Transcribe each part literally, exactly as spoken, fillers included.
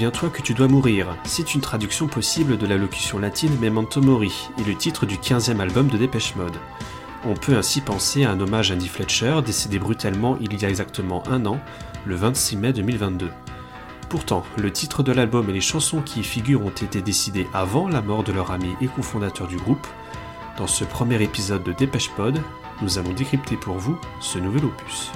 Souviens-toi que tu dois mourir. C'est une traduction possible de la locution latine Memento Mori et le titre du quinzième album de Depeche Mode. On peut ainsi penser à un hommage à Andy Fletcher, décédé brutalement il y a exactement un an, le vingt-six mai deux mille vingt-deux. Pourtant, le titre de l'album et les chansons qui y figurent ont été décidés avant la mort de leur ami et cofondateur du groupe. Dans ce premier épisode de DépêchePod, nous allons décrypter pour vous ce nouvel opus.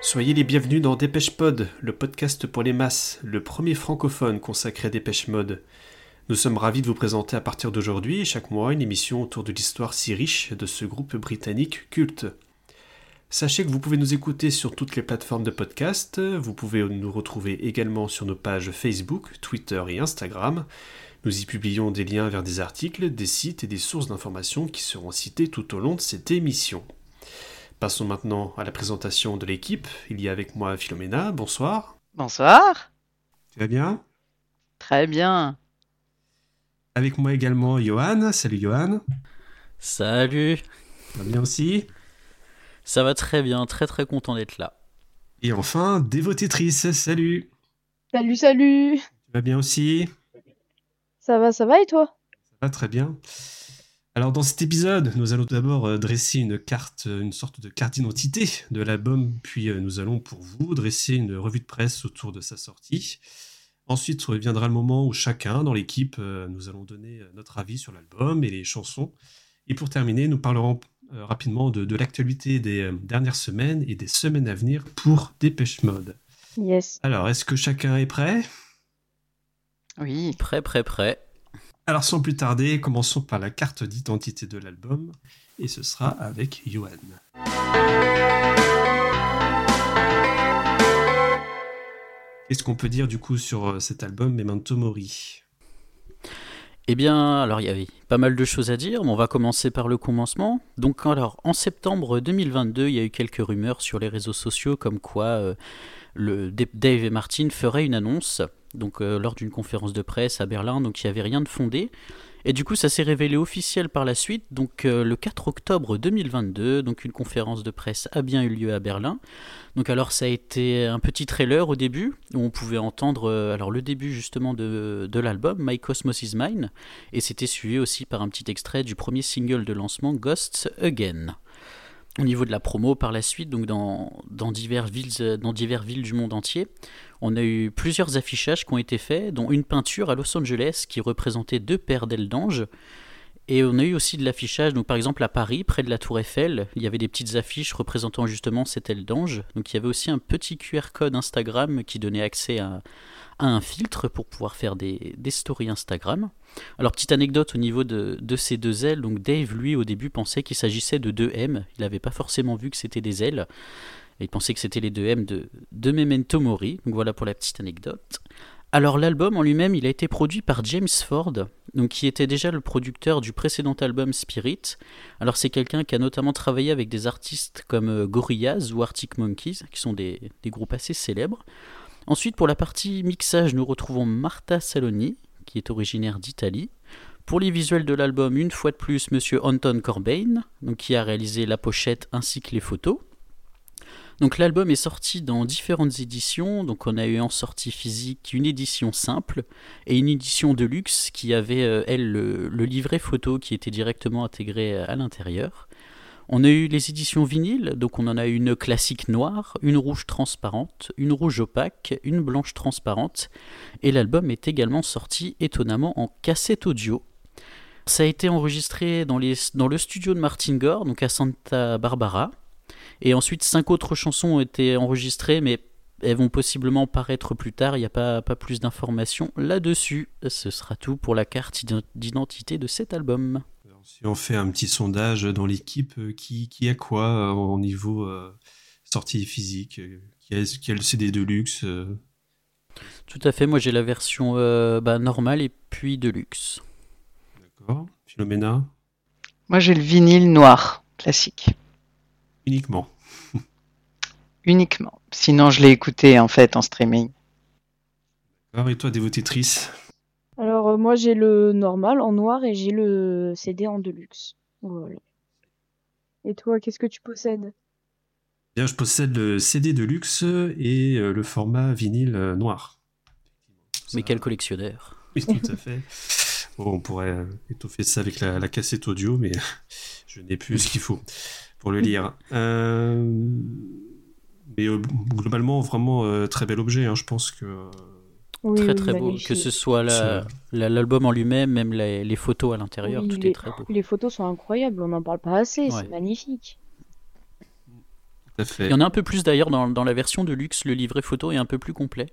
Soyez les bienvenus dans DépêchePod, le podcast pour les masses, le premier francophone consacré à Depeche Mode. Nous sommes ravis de vous présenter à partir d'aujourd'hui et chaque mois une émission autour de l'histoire si riche de ce groupe britannique culte. Sachez que vous pouvez nous écouter sur toutes les plateformes de podcast, vous pouvez nous retrouver également sur nos pages Facebook, Twitter et Instagram. Nous y publions des liens vers des articles, des sites et des sources d'informations qui seront citées tout au long de cette émission. Passons maintenant à la présentation de l'équipe. Il y a avec moi Philomena, bonsoir. Bonsoir. Tu vas bien ? Très bien. Avec moi également Yohan, salut Yohan. Salut. Tu vas bien aussi ? Ça va très bien, très très content d'être là. Et enfin, Dévotétrice, salut. Salut, salut. Tu vas bien aussi ? Ça va, ça va et toi ? Ça va très bien. Alors dans cet épisode, nous allons tout d'abord dresser une carte, une sorte de carte d'identité de l'album, puis nous allons pour vous dresser une revue de presse autour de sa sortie. Ensuite reviendra le moment où chacun dans l'équipe, nous allons donner notre avis sur l'album et les chansons. Et pour terminer, nous parlerons rapidement de, de l'actualité des dernières semaines et des semaines à venir pour Depeche Mode. Yes. Alors, est-ce que chacun est prêt ? Oui, prêt, prêt, prêt. Alors sans plus tarder, commençons par la carte d'identité de l'album, et ce sera avec Yohan. Qu'est-ce qu'on peut dire du coup sur cet album Memento Mori ? Eh bien, alors il y avait pas mal de choses à dire, mais on va commencer par le commencement. Donc alors, en septembre deux mille vingt-deux, il y a eu quelques rumeurs sur les réseaux sociaux comme quoi euh, le Dave et Martin feraient une annonce. Donc euh, lors d'une conférence de presse à Berlin, donc il n'y avait rien de fondé. Et du coup, ça s'est révélé officiel par la suite. Donc euh, le quatre octobre deux mille vingt-deux, donc une conférence de presse a bien eu lieu à Berlin. Donc alors ça a été un petit trailer au début où on pouvait entendre euh, alors le début justement de de l'album My Cosmos Is Mine, et c'était suivi aussi par un petit extrait du premier single de lancement Ghosts Again. Au niveau de la promo par la suite, donc dans, dans, diverses villes, dans diverses villes du monde entier, on a eu plusieurs affichages qui ont été faits, dont une peinture à Los Angeles qui représentait deux paires d'ailes d'ange. Et on a eu aussi de l'affichage, donc par exemple à Paris, près de la Tour Eiffel, il y avait des petites affiches représentant justement cette aile d'ange. Donc il y avait aussi un petit Q R code Instagram qui donnait accès à, à un filtre pour pouvoir faire des, des stories Instagram. Alors, petite anecdote au niveau de, de ces deux ailes. Donc, Dave, lui, au début, pensait qu'il s'agissait de deux M. Il n'avait pas forcément vu que c'était des ailes. Il pensait que c'était les deux M de, de Memento Mori. Donc, voilà pour la petite anecdote. Alors, l'album en lui-même, il a été produit par James Ford, donc, qui était déjà le producteur du précédent album Spirit. Alors, c'est quelqu'un qui a notamment travaillé avec des artistes comme Gorillaz ou Arctic Monkeys, qui sont des, des groupes assez célèbres. Ensuite, pour la partie mixage, nous retrouvons Marta Salogni, qui est originaire d'Italie. Pour les visuels de l'album, une fois de plus, monsieur Anton Corbijn, donc qui a réalisé la pochette ainsi que les photos. Donc l'album est sorti dans différentes éditions, donc on a eu en sortie physique une édition simple et une édition de luxe qui avait, euh, elle, le, le livret photo qui était directement intégré à l'intérieur. On a eu les éditions vinyles, donc on en a eu une classique noire, une rouge transparente, une rouge opaque, une blanche transparente, et l'album est également sorti étonnamment en cassette audio. Ça a été enregistré dans, les, dans le studio de Martin Gore, donc à Santa Barbara, et ensuite cinq autres chansons ont été enregistrées, mais elles vont possiblement paraître plus tard, il n'y a pas, pas plus d'informations là-dessus. Ce sera tout pour la carte d'identité de cet album. Si on fait un petit sondage dans l'équipe, qui, qui a quoi au euh, niveau euh, sortie physique ? Qui a, qui a le C D de luxe euh... Tout à fait, moi j'ai la version euh, bah, normale et puis de luxe. D'accord. Philomena ? Moi j'ai le vinyle noir, classique. Uniquement. uniquement. Sinon, je l'ai écouté en fait en streaming. Alors, et toi, dévotétrice? Alors, euh, moi, j'ai le normal en noir et j'ai le C D en deluxe. Voilà. Et toi, qu'est-ce que tu possèdes? Bien, je possède le C D deluxe et euh, le format vinyle euh, noir. Ça... Mais quel collectionneur! Oui, tout à fait. Bon, on pourrait euh, étoffer ça avec la, la cassette audio, mais je n'ai plus ce qu'il faut pour le lire. Euh... Mais euh, globalement, vraiment euh, très bel objet, hein, je pense que... Euh... Oui, très très beau, magnifique. Que ce soit la, la, l'album en lui-même, même les, les photos à l'intérieur, oui, tout les, est très beau. Les photos sont incroyables, on n'en parle pas assez, ouais. C'est magnifique. Tout à fait. Il y en a un peu plus d'ailleurs dans, dans la version de luxe, le livret photo est un peu plus complet.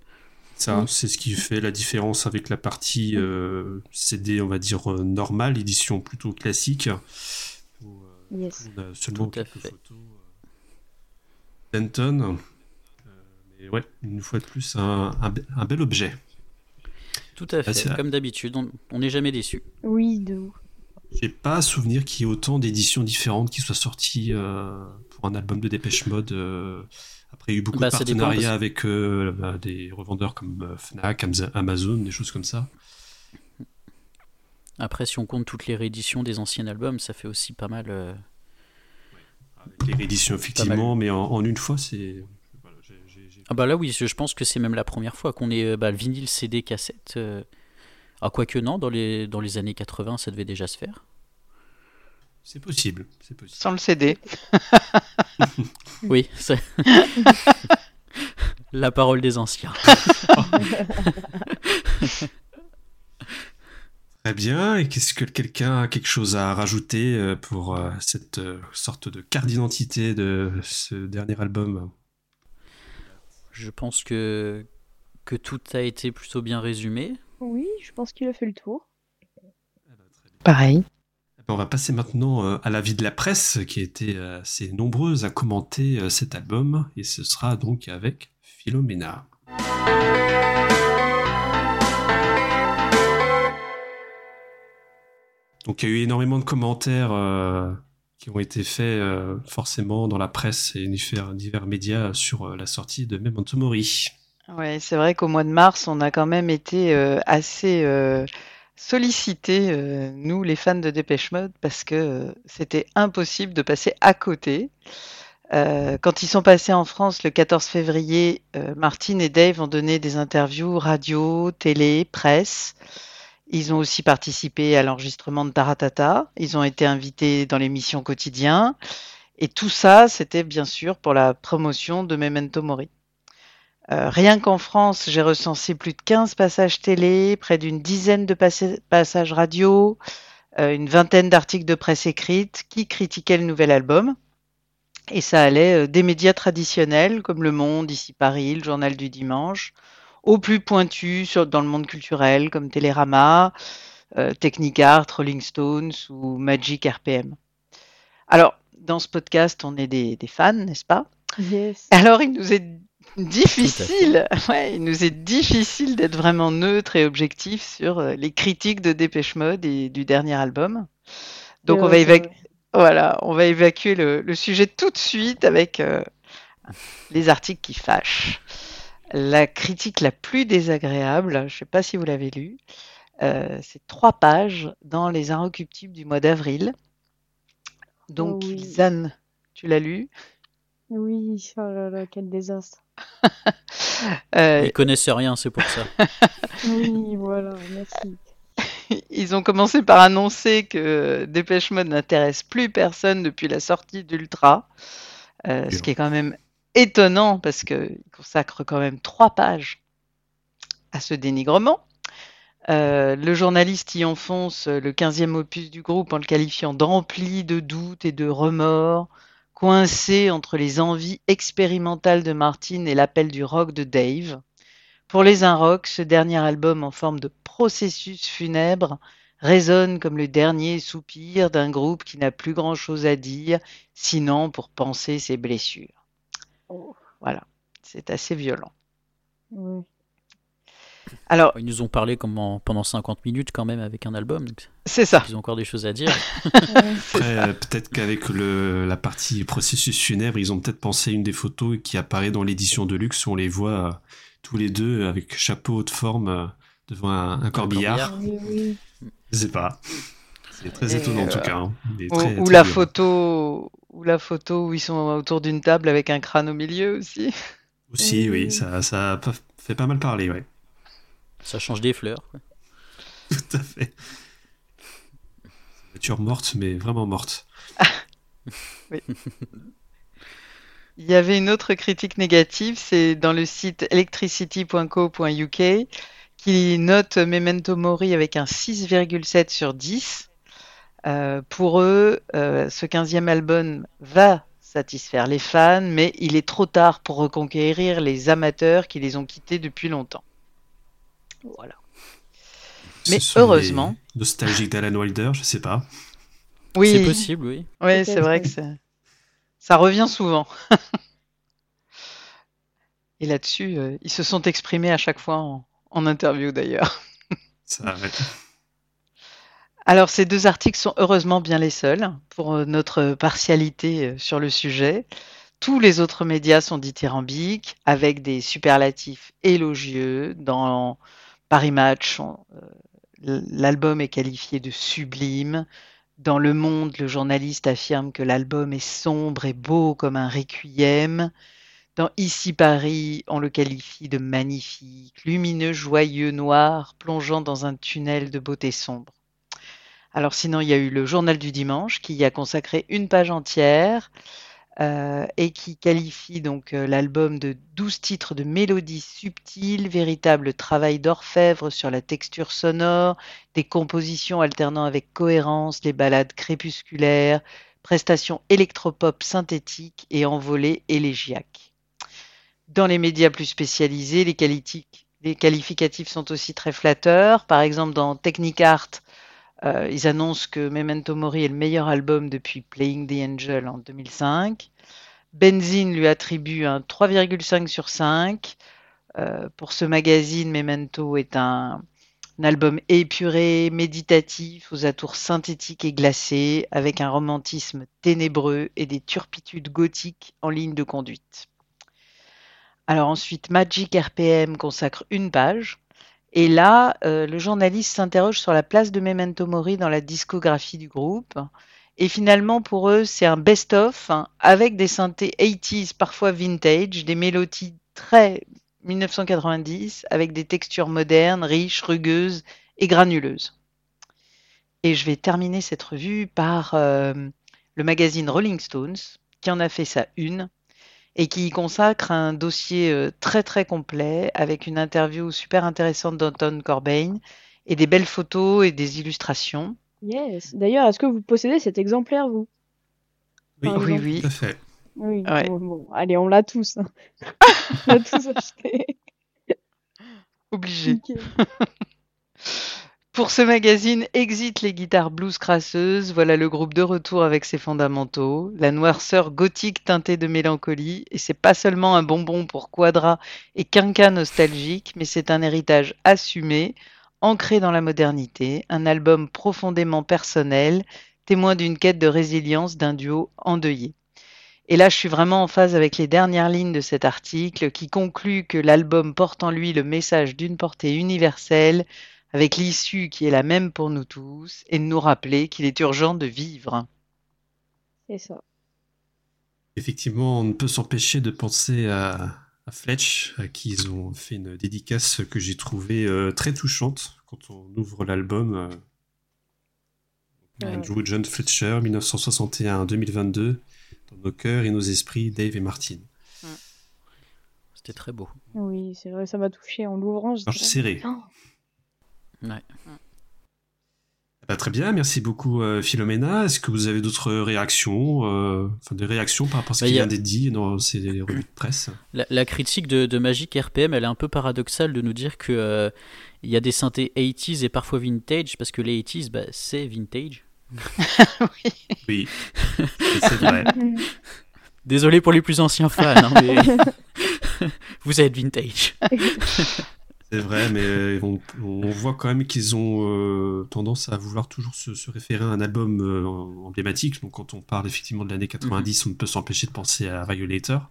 Ça, oui. C'est ce qui fait la différence avec la partie euh, C D, on va dire, euh, normale, édition plutôt classique, où euh, yes. On a seulement quelques fait. Photos euh, d'Anton. Et ouais, une fois de plus, un, un, un bel objet. Tout à fait, assez... comme d'habitude, on n'est jamais déçu. Oui, de ouf. J'ai pas souvenir qu'il y ait autant d'éditions différentes qui soient sorties euh, pour un album de Depeche Mode. Euh... Après, il y a eu beaucoup bah, de partenariats dépend, parce... avec euh, bah, des revendeurs comme euh, Fnac, Amazon, des choses comme ça. Après, si on compte toutes les rééditions des anciens albums, ça fait aussi pas mal. Euh... Ouais. Avec les rééditions, effectivement, mais en, en une fois, c'est... Ah bah là oui, je pense que c'est même la première fois qu'on ait bah, le vinyle, C D, cassette. Euh... Ah, quoique non, dans les, dans les années quatre-vingts, ça devait déjà se faire. C'est possible, c'est possible. Sans le C D. Oui, c'est... La parole des anciens. Très bien, et qu'est-ce que quelqu'un a quelque chose à rajouter pour cette sorte de carte d'identité de ce dernier album ? Je pense que, que tout a été plutôt bien résumé. Oui, je pense qu'il a fait le tour. Pareil. On va passer maintenant à l'avis de la presse, qui a été assez nombreuse à commenter cet album. Et ce sera donc avec Philomena. Donc il y a eu énormément de commentaires euh, qui ont été faits euh, forcément dans la presse et divers, divers médias sur euh, la sortie de Memento Mori. Ouais, c'est vrai qu'au mois de mars, on a quand même été euh, assez euh, sollicités, euh, nous les fans de Depeche Mode, parce que euh, c'était impossible de passer à côté. Euh, quand ils sont passés en France le quatorze février, euh, Martin et Dave ont donné des interviews radio, télé, presse. Ils ont aussi participé à l'enregistrement de Taratata. Ils ont été invités dans l'émission Quotidien. Et tout ça, c'était bien sûr pour la promotion de Memento Mori. Euh, rien qu'en France, j'ai recensé plus de quinze passages télé, près d'une dizaine de passe- passages radio, euh, une vingtaine d'articles de presse écrite qui critiquaient le nouvel album. Et ça allait euh, des médias traditionnels comme Le Monde, Ici Paris, le Journal du Dimanche, au plus pointu sur, dans le monde culturel, comme Télérama, euh, Technicart, Rolling Stone ou Magic R P M. Alors, dans ce podcast, on est des, des fans, n'est-ce pas ? Yes. Alors, il nous est difficile, ouais, il nous est difficile d'être vraiment neutre et objectif sur les critiques de Depeche Mode et du dernier album. Donc, oui, on, va évacu- oui. voilà, on va évacuer le, le sujet tout de suite avec euh, les articles qui fâchent. La critique la plus désagréable, je ne sais pas si vous l'avez lu, euh, c'est trois pages dans Les Inrockuptibles du mois d'avril. Donc, oh oui. Zan, tu l'as lu ? Oui, oh là là, quel désastre. euh, Ils ne connaissent rien, c'est pour ça. Oui, voilà, merci. Ils ont commencé par annoncer que Depeche Mode n'intéresse plus personne depuis la sortie d'Ultra, euh, ce qui est quand même... étonnant parce qu'il consacre quand même trois pages à ce dénigrement. Euh, le journaliste y enfonce le quinzième opus du groupe en le qualifiant d'empli de doutes et de remords, coincé entre les envies expérimentales de Martin et l'appel du rock de Dave. Pour les Inrock, ce dernier album en forme de processus funèbre résonne comme le dernier soupir d'un groupe qui n'a plus grand-chose à dire, sinon pour penser ses blessures. Voilà, c'est assez violent. Oui. Alors, ils nous ont parlé comment, pendant cinquante minutes quand même avec un album. C'est ça. Ils ont encore des choses à dire. Après, euh, peut-être qu'avec le, la partie processus funèbre, ils ont peut-être pensé à une des photos qui apparaît dans l'édition de luxe. On les voit euh, tous les deux avec chapeau haute forme euh, devant un, un corbillard. Oui, oui. Je sais pas. C'est très et étonnant euh, en tout cas. Hein. Ou, très, ou, très la photo, ou la photo où ils sont autour d'une table avec un crâne au milieu aussi. Aussi, oui. Ça, ça fait pas mal parler, oui. Ça change des fleurs. Quoi. Tout à fait. Nature morte, mais vraiment morte. Ah, oui. Il y avait une autre critique négative, c'est dans le site electricity point co point uk qui note Memento Mori avec un six virgule sept sur dix. Euh, pour eux, euh, ce quinzième album va satisfaire les fans, mais il est trop tard pour reconquérir les amateurs qui les ont quittés depuis longtemps. Voilà. Mais heureusement. Nostalgique d'Alan Wilder, je sais pas. Oui. C'est possible, oui. Oui, c'est vrai que ça, ça revient souvent. Et là-dessus, euh, ils se sont exprimés à chaque fois en, en interview d'ailleurs. Ça arrête. Alors, ces deux articles sont heureusement bien les seuls pour notre partialité sur le sujet. Tous les autres médias sont dithyrambiques, avec des superlatifs élogieux. Dans Paris Match, on, euh, l'album est qualifié de sublime. Dans Le Monde, le journaliste affirme que l'album est sombre et beau comme un requiem. Dans Ici Paris, on le qualifie de magnifique, lumineux, joyeux, noir, plongeant dans un tunnel de beauté sombre. Alors sinon, il y a eu le Journal du Dimanche qui y a consacré une page entière. Euh, et qui qualifie donc euh, l'album de douze titres de mélodies subtiles, véritable travail d'orfèvre sur la texture sonore, des compositions alternant avec cohérence les ballades crépusculaires, prestations électropop synthétiques et envolées élégiaques. Dans les médias plus spécialisés, les, quali- les qualificatifs sont aussi très flatteurs. Par exemple, dans Technicart, Euh, ils annoncent que Memento Mori est le meilleur album depuis Playing the Angel en deux mille cinq. Benzin lui attribue un trois virgule cinq sur cinq. Euh, pour ce magazine, Memento est un, un album épuré, méditatif, aux atours synthétiques et glacés, avec un romantisme ténébreux et des turpitudes gothiques en ligne de conduite. Alors ensuite, Magic R P M consacre une page. Et là, euh, le journaliste s'interroge sur la place de Memento Mori dans la discographie du groupe. Et finalement, pour eux, c'est un best-of hein, avec des synthés quatre-vingt-dix, parfois vintage, des mélodies très dix-neuf cent quatre-vingt-dix, avec des textures modernes, riches, rugueuses et granuleuses. Et je vais terminer cette revue par euh, le magazine Rolling Stones, qui en a fait sa une, et qui y consacre un dossier très très complet avec une interview super intéressante d'Anton Corbijn et des belles photos et des illustrations. Yes. D'ailleurs, est-ce que vous possédez cet exemplaire, vous ? Oui, enfin, oui, oui. Tout à fait. Oui, ouais. bon, bon. Allez, on l'a tous. On l'a tous acheté. Obligé. Okay. Pour ce magazine, exit les guitares blues crasseuses, voilà le groupe de retour avec ses fondamentaux, la noirceur gothique teintée de mélancolie, et c'est pas seulement un bonbon pour quadra et quinca nostalgique, mais c'est un héritage assumé, ancré dans la modernité, un album profondément personnel, témoin d'une quête de résilience d'un duo endeuillé. Et là, je suis vraiment en phase avec les dernières lignes de cet article, qui conclut que l'album porte en lui le message d'une portée universelle, avec l'issue qui est la même pour nous tous, et de nous rappeler qu'il est urgent de vivre. C'est ça. Effectivement, on ne peut s'empêcher de penser à, à Fletch, à qui ils ont fait une dédicace que j'ai trouvée euh, très touchante quand on ouvre l'album. Euh, ouais. Andrew John Fletcher, dix-neuf cent soixante et un à deux mille vingt-deux, dans nos cœurs et nos esprits, Dave et Martin. Ouais. C'était très beau. Oui, c'est vrai, ça m'a touché en l'ouvrant. Je serré. Oh. Ouais. Bah, très bien, merci beaucoup euh, Philomena. Est-ce que vous avez d'autres réactions, euh, enfin des réactions par rapport à ce bah, qui a... vient d'être dit dans ces revues de presse ? La, la critique de, de Magic R P M, elle est un peu paradoxale de nous dire que il euh, y a des synthés quatre-vingt-dix et parfois vintage parce que les quatre-vingt-dix, bah, c'est vintage. Oui. Oui. C'est vrai. Désolé pour les plus anciens fans, hein, mais vous êtes vintage. C'est vrai, mais on, on voit quand même qu'ils ont euh, tendance à vouloir toujours se, se référer à un album euh, emblématique. Donc, quand on parle effectivement de l'année quatre-vingt-dix, mm-hmm. on ne peut s'empêcher de penser à Violator.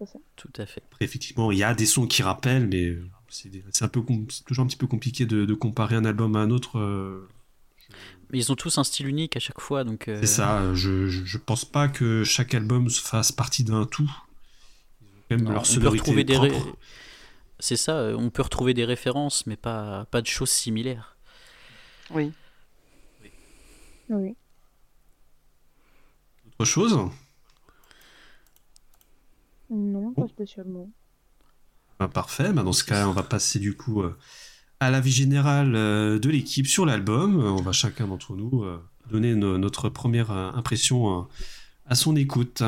C'est ça. Tout à fait. Après, effectivement, il y a des sons qui rappellent, mais c'est, des, c'est, un peu, c'est toujours un petit peu compliqué de, de comparer un album à un autre. Euh, Mais ils ont tous un style unique à chaque fois, donc. Euh... C'est ça. Je, je je pense pas que chaque album fasse partie d'un tout. Ils ont même non, leur sonorité propre. Ré... C'est ça. On peut retrouver des références, mais pas pas de choses similaires. Oui. Oui. oui. Autre chose ? Non, pas spécialement. Bah, parfait. Bah, dans ce cas, on va passer du coup. Euh... à l'avis général de l'équipe sur l'album. On va chacun d'entre nous donner no- notre première impression à son écoute.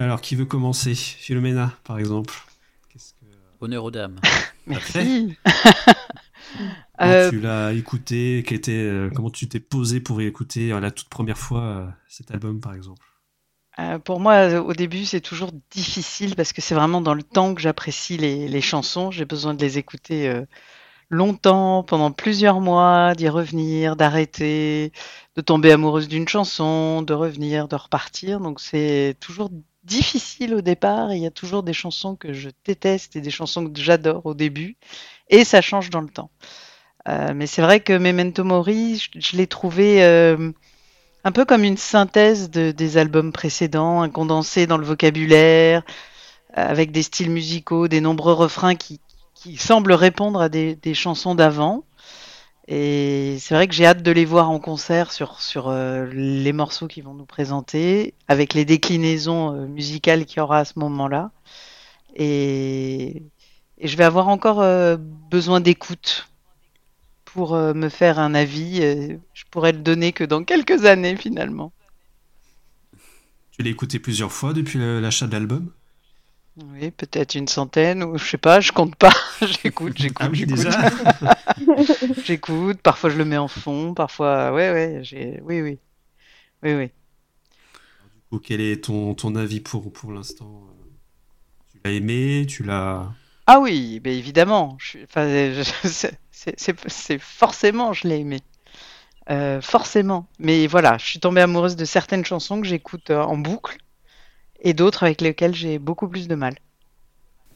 Alors, qui veut commencer ? Philomena, par exemple. Qu'est-ce que... Honneur aux dames. Merci. euh... Tu l'as écouté, était... comment tu t'es posé pour écouter la toute première fois cet album, par exemple ? Euh, pour moi, au début, c'est toujours difficile parce que c'est vraiment dans le temps que j'apprécie les, les chansons. J'ai besoin de les écouter euh, longtemps, pendant plusieurs mois, d'y revenir, d'arrêter, de tomber amoureuse d'une chanson, de revenir, de repartir. Donc c'est toujours difficile au départ. Il y a toujours des chansons que je déteste et des chansons que j'adore au début. Et ça change dans le temps. Euh, mais c'est vrai que Memento Mori, je, je l'ai trouvé... Euh, un peu comme une synthèse de, des albums précédents, un condensé dans le vocabulaire, avec des styles musicaux, des nombreux refrains qui, qui semblent répondre à des, des chansons d'avant. Et c'est vrai que j'ai hâte de les voir en concert sur, sur euh, les morceaux qu'ils vont nous présenter, avec les déclinaisons euh, musicales qu'il y aura à ce moment-là. Et, et je vais avoir encore euh, besoin d'écoute. Pour me faire un avis, je pourrais le donner que dans quelques années finalement. Tu l'as écouté plusieurs fois depuis l'achat de l'album ? Oui, peut-être une centaine, ou je sais pas, je compte pas. J'écoute, j'écoute, ah oui, j'écoute. Déjà j'écoute, parfois je le mets en fond, parfois, ouais, ouais, j'ai... oui, oui, oui, oui. Alors, du coup, quel est ton, ton avis pour, pour l'instant ? Tu l'as aimé ? Tu l'as... Ah oui, mais évidemment, je, enfin, je, c'est, c'est, c'est forcément, je l'ai aimé, euh, forcément. Mais voilà, je suis tombée amoureuse de certaines chansons que j'écoute en boucle et d'autres avec lesquelles j'ai beaucoup plus de mal.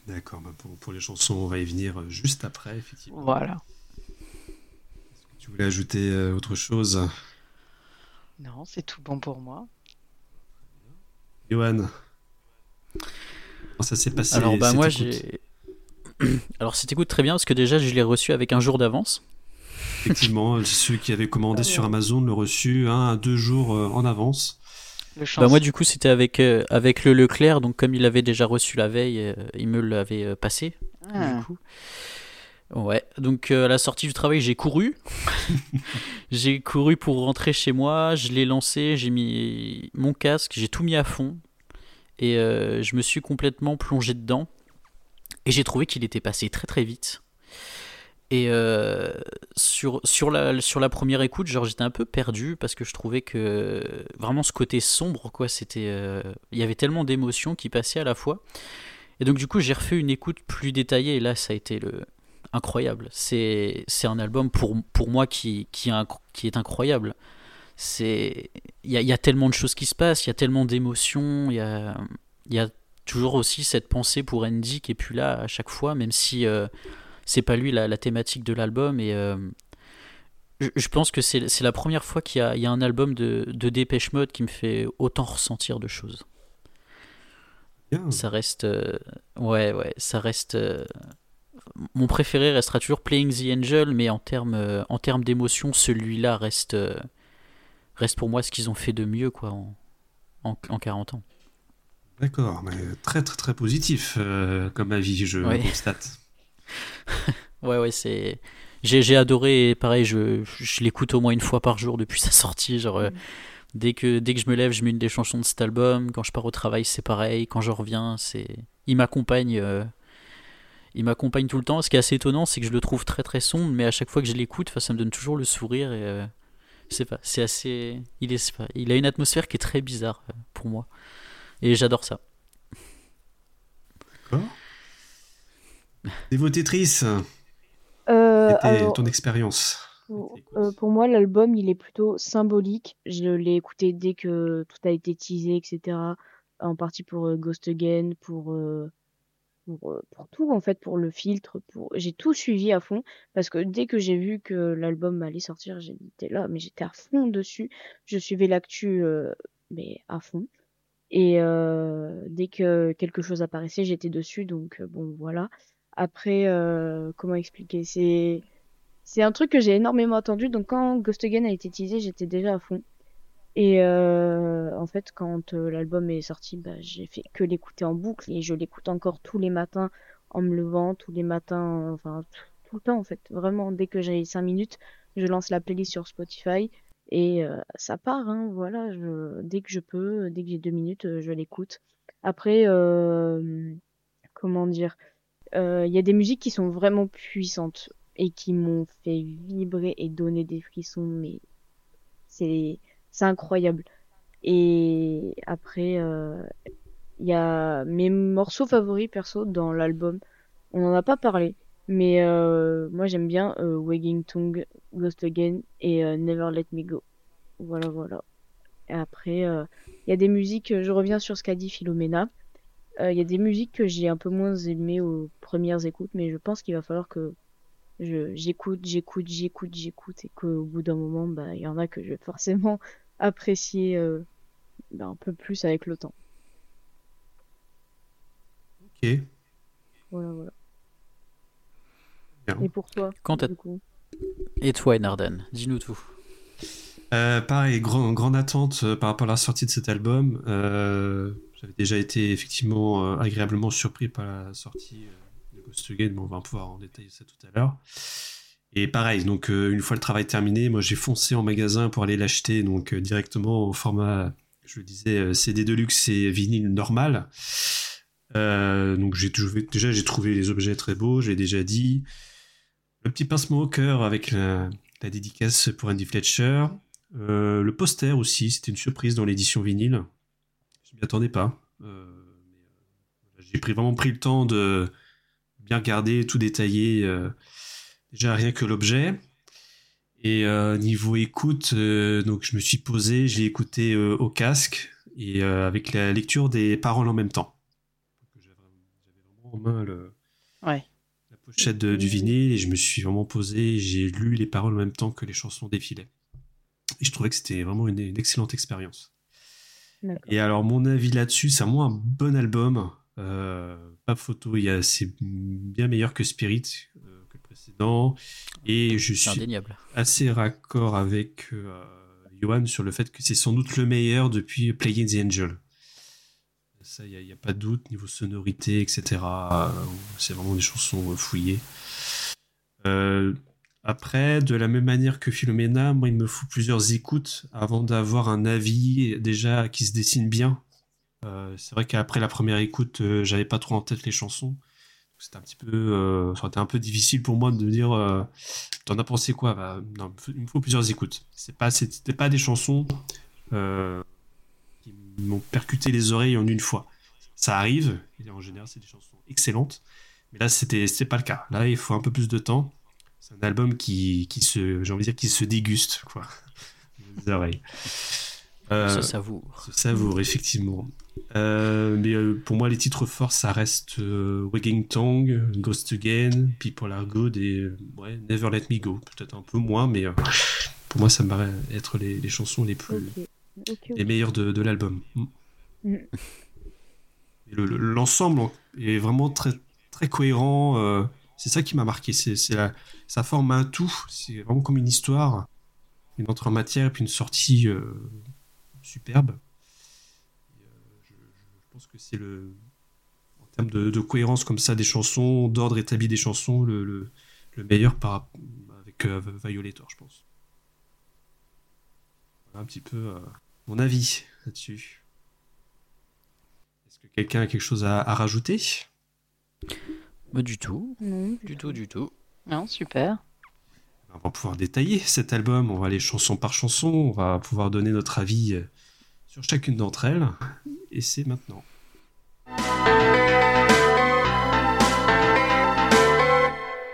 D'accord, bah pour, pour les chansons, on va y venir juste après, effectivement. Voilà. Est-ce que tu voulais ajouter autre chose ? Non, c'est tout bon pour moi. Yohan, ça s'est passé ? Alors bah moi j'ai... Alors, si t'écoutes très bien, parce que déjà, je l'ai reçu avec un jour d'avance. Effectivement, ceux qui avaient commandé sur Amazon l'ont reçu un à deux jours en avance. Bah moi, du coup, c'était avec, euh, avec le Leclerc, donc comme il l'avait déjà reçu la veille, euh, il me l'avait euh, passé. Ah. Du coup. Ouais, donc euh, à la sortie du travail, j'ai couru. j'ai couru pour rentrer chez moi, je l'ai lancé, j'ai mis mon casque, j'ai tout mis à fond et euh, je me suis complètement plongé dedans. Et j'ai trouvé qu'il était passé très très vite. Et euh, sur, sur, la, sur la première écoute, genre, j'étais un peu perdu parce que je trouvais que vraiment ce côté sombre, quoi, c'était, euh, il y avait tellement d'émotions qui passaient à la fois. Et donc du coup, j'ai refait une écoute plus détaillée et là, ça a été le... incroyable. C'est, c'est un album pour, pour moi qui, qui, qui est incroyable. C'est, il y a, y a tellement de choses qui se passent, il y a tellement d'émotions, il y a... Y a toujours aussi cette pensée pour Andy qui est plus là à chaque fois, même si euh, c'est pas lui la, la thématique de l'album. Et euh, je, je pense que c'est, c'est la première fois qu'il y a, il y a un album de, de Depeche Mode qui me fait autant ressentir de choses. Yeah. Ça reste, euh, ouais, ouais, ça reste. Euh, mon préféré restera toujours Playing the Angel, mais en termes, euh, en termes d'émotion, celui-là reste, euh, reste pour moi ce qu'ils ont fait de mieux, quoi, en, en, en quarante ans. D'accord, mais très très très positif euh, comme avis, je oui. constate. ouais ouais, c'est j'ai j'ai adoré et pareil, je je l'écoute au moins une fois par jour depuis sa sortie, genre euh, mm. dès que dès que je me lève, je mets une des chansons de cet album, quand je pars au travail, c'est pareil, quand je reviens, c'est il m'accompagne euh... il m'accompagne tout le temps. Ce qui est assez étonnant, c'est que je le trouve très très sombre, mais à chaque fois que je l'écoute, ça me donne toujours le sourire et euh... je sais pas, c'est assez il est il a une atmosphère qui est très bizarre euh, pour moi. Et j'adore ça. D'accord. Dévotétrice, euh, c'était alors, ton expérience. Pour, euh, pour moi, l'album, il est plutôt symbolique. Je l'ai écouté dès que tout a été teasé, et cetera. En partie pour euh, Ghosts Again, pour, euh, pour, euh, pour tout, en fait, pour le filtre. Pour... J'ai tout suivi à fond, parce que dès que j'ai vu que l'album allait sortir, j'étais là, mais j'étais à fond dessus. Je suivais l'actu, euh, mais à fond. Et euh, dès que quelque chose apparaissait, j'étais dessus, donc euh, bon, voilà. Après, euh, comment expliquer, c'est... c'est un truc que j'ai énormément attendu. Donc quand Ghosts Again a été teasé, j'étais déjà à fond. Et euh, en fait, quand euh, l'album est sorti, bah, j'ai fait que l'écouter en boucle. Et je l'écoute encore tous les matins en me levant, tous les matins, enfin tout le temps en fait. Vraiment, dès que j'ai cinq minutes, je lance la playlist sur Spotify. Et euh, ça part, hein, voilà. Je... Dès que je peux, dès que j'ai deux minutes, je l'écoute. Après, euh, comment dire... Il euh, y a des musiques qui sont vraiment puissantes et qui m'ont fait vibrer et donner des frissons, mais c'est, c'est incroyable. Et après, il euh, y a mes morceaux favoris perso dans l'album. On n'en a pas parlé, mais euh, moi j'aime bien euh, Wagging Tongue, Ghosts Again et euh, Never Let Me Go. Voilà, voilà. Et après, il euh, y a des musiques, je reviens sur ce qu'a dit Philomena. Il euh, y a des musiques que j'ai un peu moins aimées aux premières écoutes, mais je pense qu'il va falloir que je, j'écoute, j'écoute, j'écoute, j'écoute, et qu'au bout d'un moment, bah, il y en a que je vais forcément apprécier euh, bah, un peu plus avec le temps. Ok. Voilà, voilà. Bien. Et pour toi, Quand du coup et toi, Enardan, dis-nous tout. Euh, pareil, grand, grande attente par rapport à la sortie de cet album. Euh... J'avais déjà été effectivement euh, agréablement surpris par la sortie euh, de Ghosts Again, mais on va pouvoir en détailler ça tout à l'heure. Et pareil, donc euh, une fois le travail terminé, moi j'ai foncé en magasin pour aller l'acheter donc euh, directement au format, je le disais, euh, C D Deluxe et vinyle normal. Euh, donc j'ai toujours, déjà j'ai trouvé les objets très beaux, j'ai déjà dit. Le petit pincement au cœur avec la, la dédicace pour Andy Fletcher. Euh, le poster aussi, c'était une surprise dans l'édition vinyle. Je m'y attendais pas. Euh, j'ai pris, vraiment pris le temps de bien regarder, tout détailler. Euh, déjà rien que l'objet. Et euh, niveau écoute, euh, donc je me suis posé, j'ai écouté euh, au casque et euh, avec la lecture des paroles en même temps. Donc, j'avais, j'avais vraiment en main le, ouais. la pochette de, du vinyle et je me suis vraiment posé. J'ai lu les paroles en même temps que les chansons défilaient. Et je trouvais que c'était vraiment une, une excellente expérience. D'accord. Et alors mon avis là-dessus, c'est vraiment un bon album, euh, pas photo, il y a, c'est bien meilleur que Spirit, euh, que le précédent, et je suis indéniable. Assez raccord avec euh, Yohan sur le fait que c'est sans doute le meilleur depuis Playing the Angel. Ça, il n'y a, a pas de doute, niveau sonorité, et cetera. Euh, c'est vraiment des chansons fouillées. Euh, Après, de la même manière que Philomena, moi, il me faut plusieurs écoutes avant d'avoir un avis déjà qui se dessine bien. Euh, c'est vrai qu'après la première écoute, euh, j'avais pas trop en tête les chansons. C'était un petit peu, euh, ça a été un peu difficile pour moi de me dire, euh, t'en as pensé quoi ? Bah, non, il me faut plusieurs écoutes. C'est pas, c'était pas des chansons euh, qui m'ont percuté les oreilles en une fois. Ça arrive. Et en général, c'est des chansons excellentes. Mais là, c'était, c'était pas le cas. Là, il faut un peu plus de temps. C'est un album qui, qui se, j'ai envie de dire, qui se déguste, quoi. Les oreilles. Euh, se savoure. Se savoure, effectivement. Euh, mais euh, pour moi, les titres forts, ça reste euh, Wagging Tongue, Ghosts Again, People Are Good et euh, ouais, Never Let Me Go. Peut-être un peu moins, mais euh, pour moi, ça me paraît être les, les chansons les plus, okay. Okay, okay. les meilleures de, de l'album. Mm. Et le, le, l'ensemble est vraiment très, très cohérent. Euh, C'est ça qui m'a marqué, c'est, c'est la, ça forme un tout, c'est vraiment comme une histoire, une entrée en matière et puis une sortie euh, superbe. Et, euh, je, je pense que c'est le, en termes de, de cohérence comme ça des chansons, d'ordre établi des chansons, le, le, le meilleur par, avec euh, Violator, je pense. Voilà un petit peu euh, mon avis là-dessus. Est-ce que quelqu'un a quelque chose à, à rajouter ? Du tout, non, du tout, du tout. Non, super. On va pouvoir détailler cet album, on va aller chanson par chanson, on va pouvoir donner notre avis sur chacune d'entre elles. et c'est maintenant.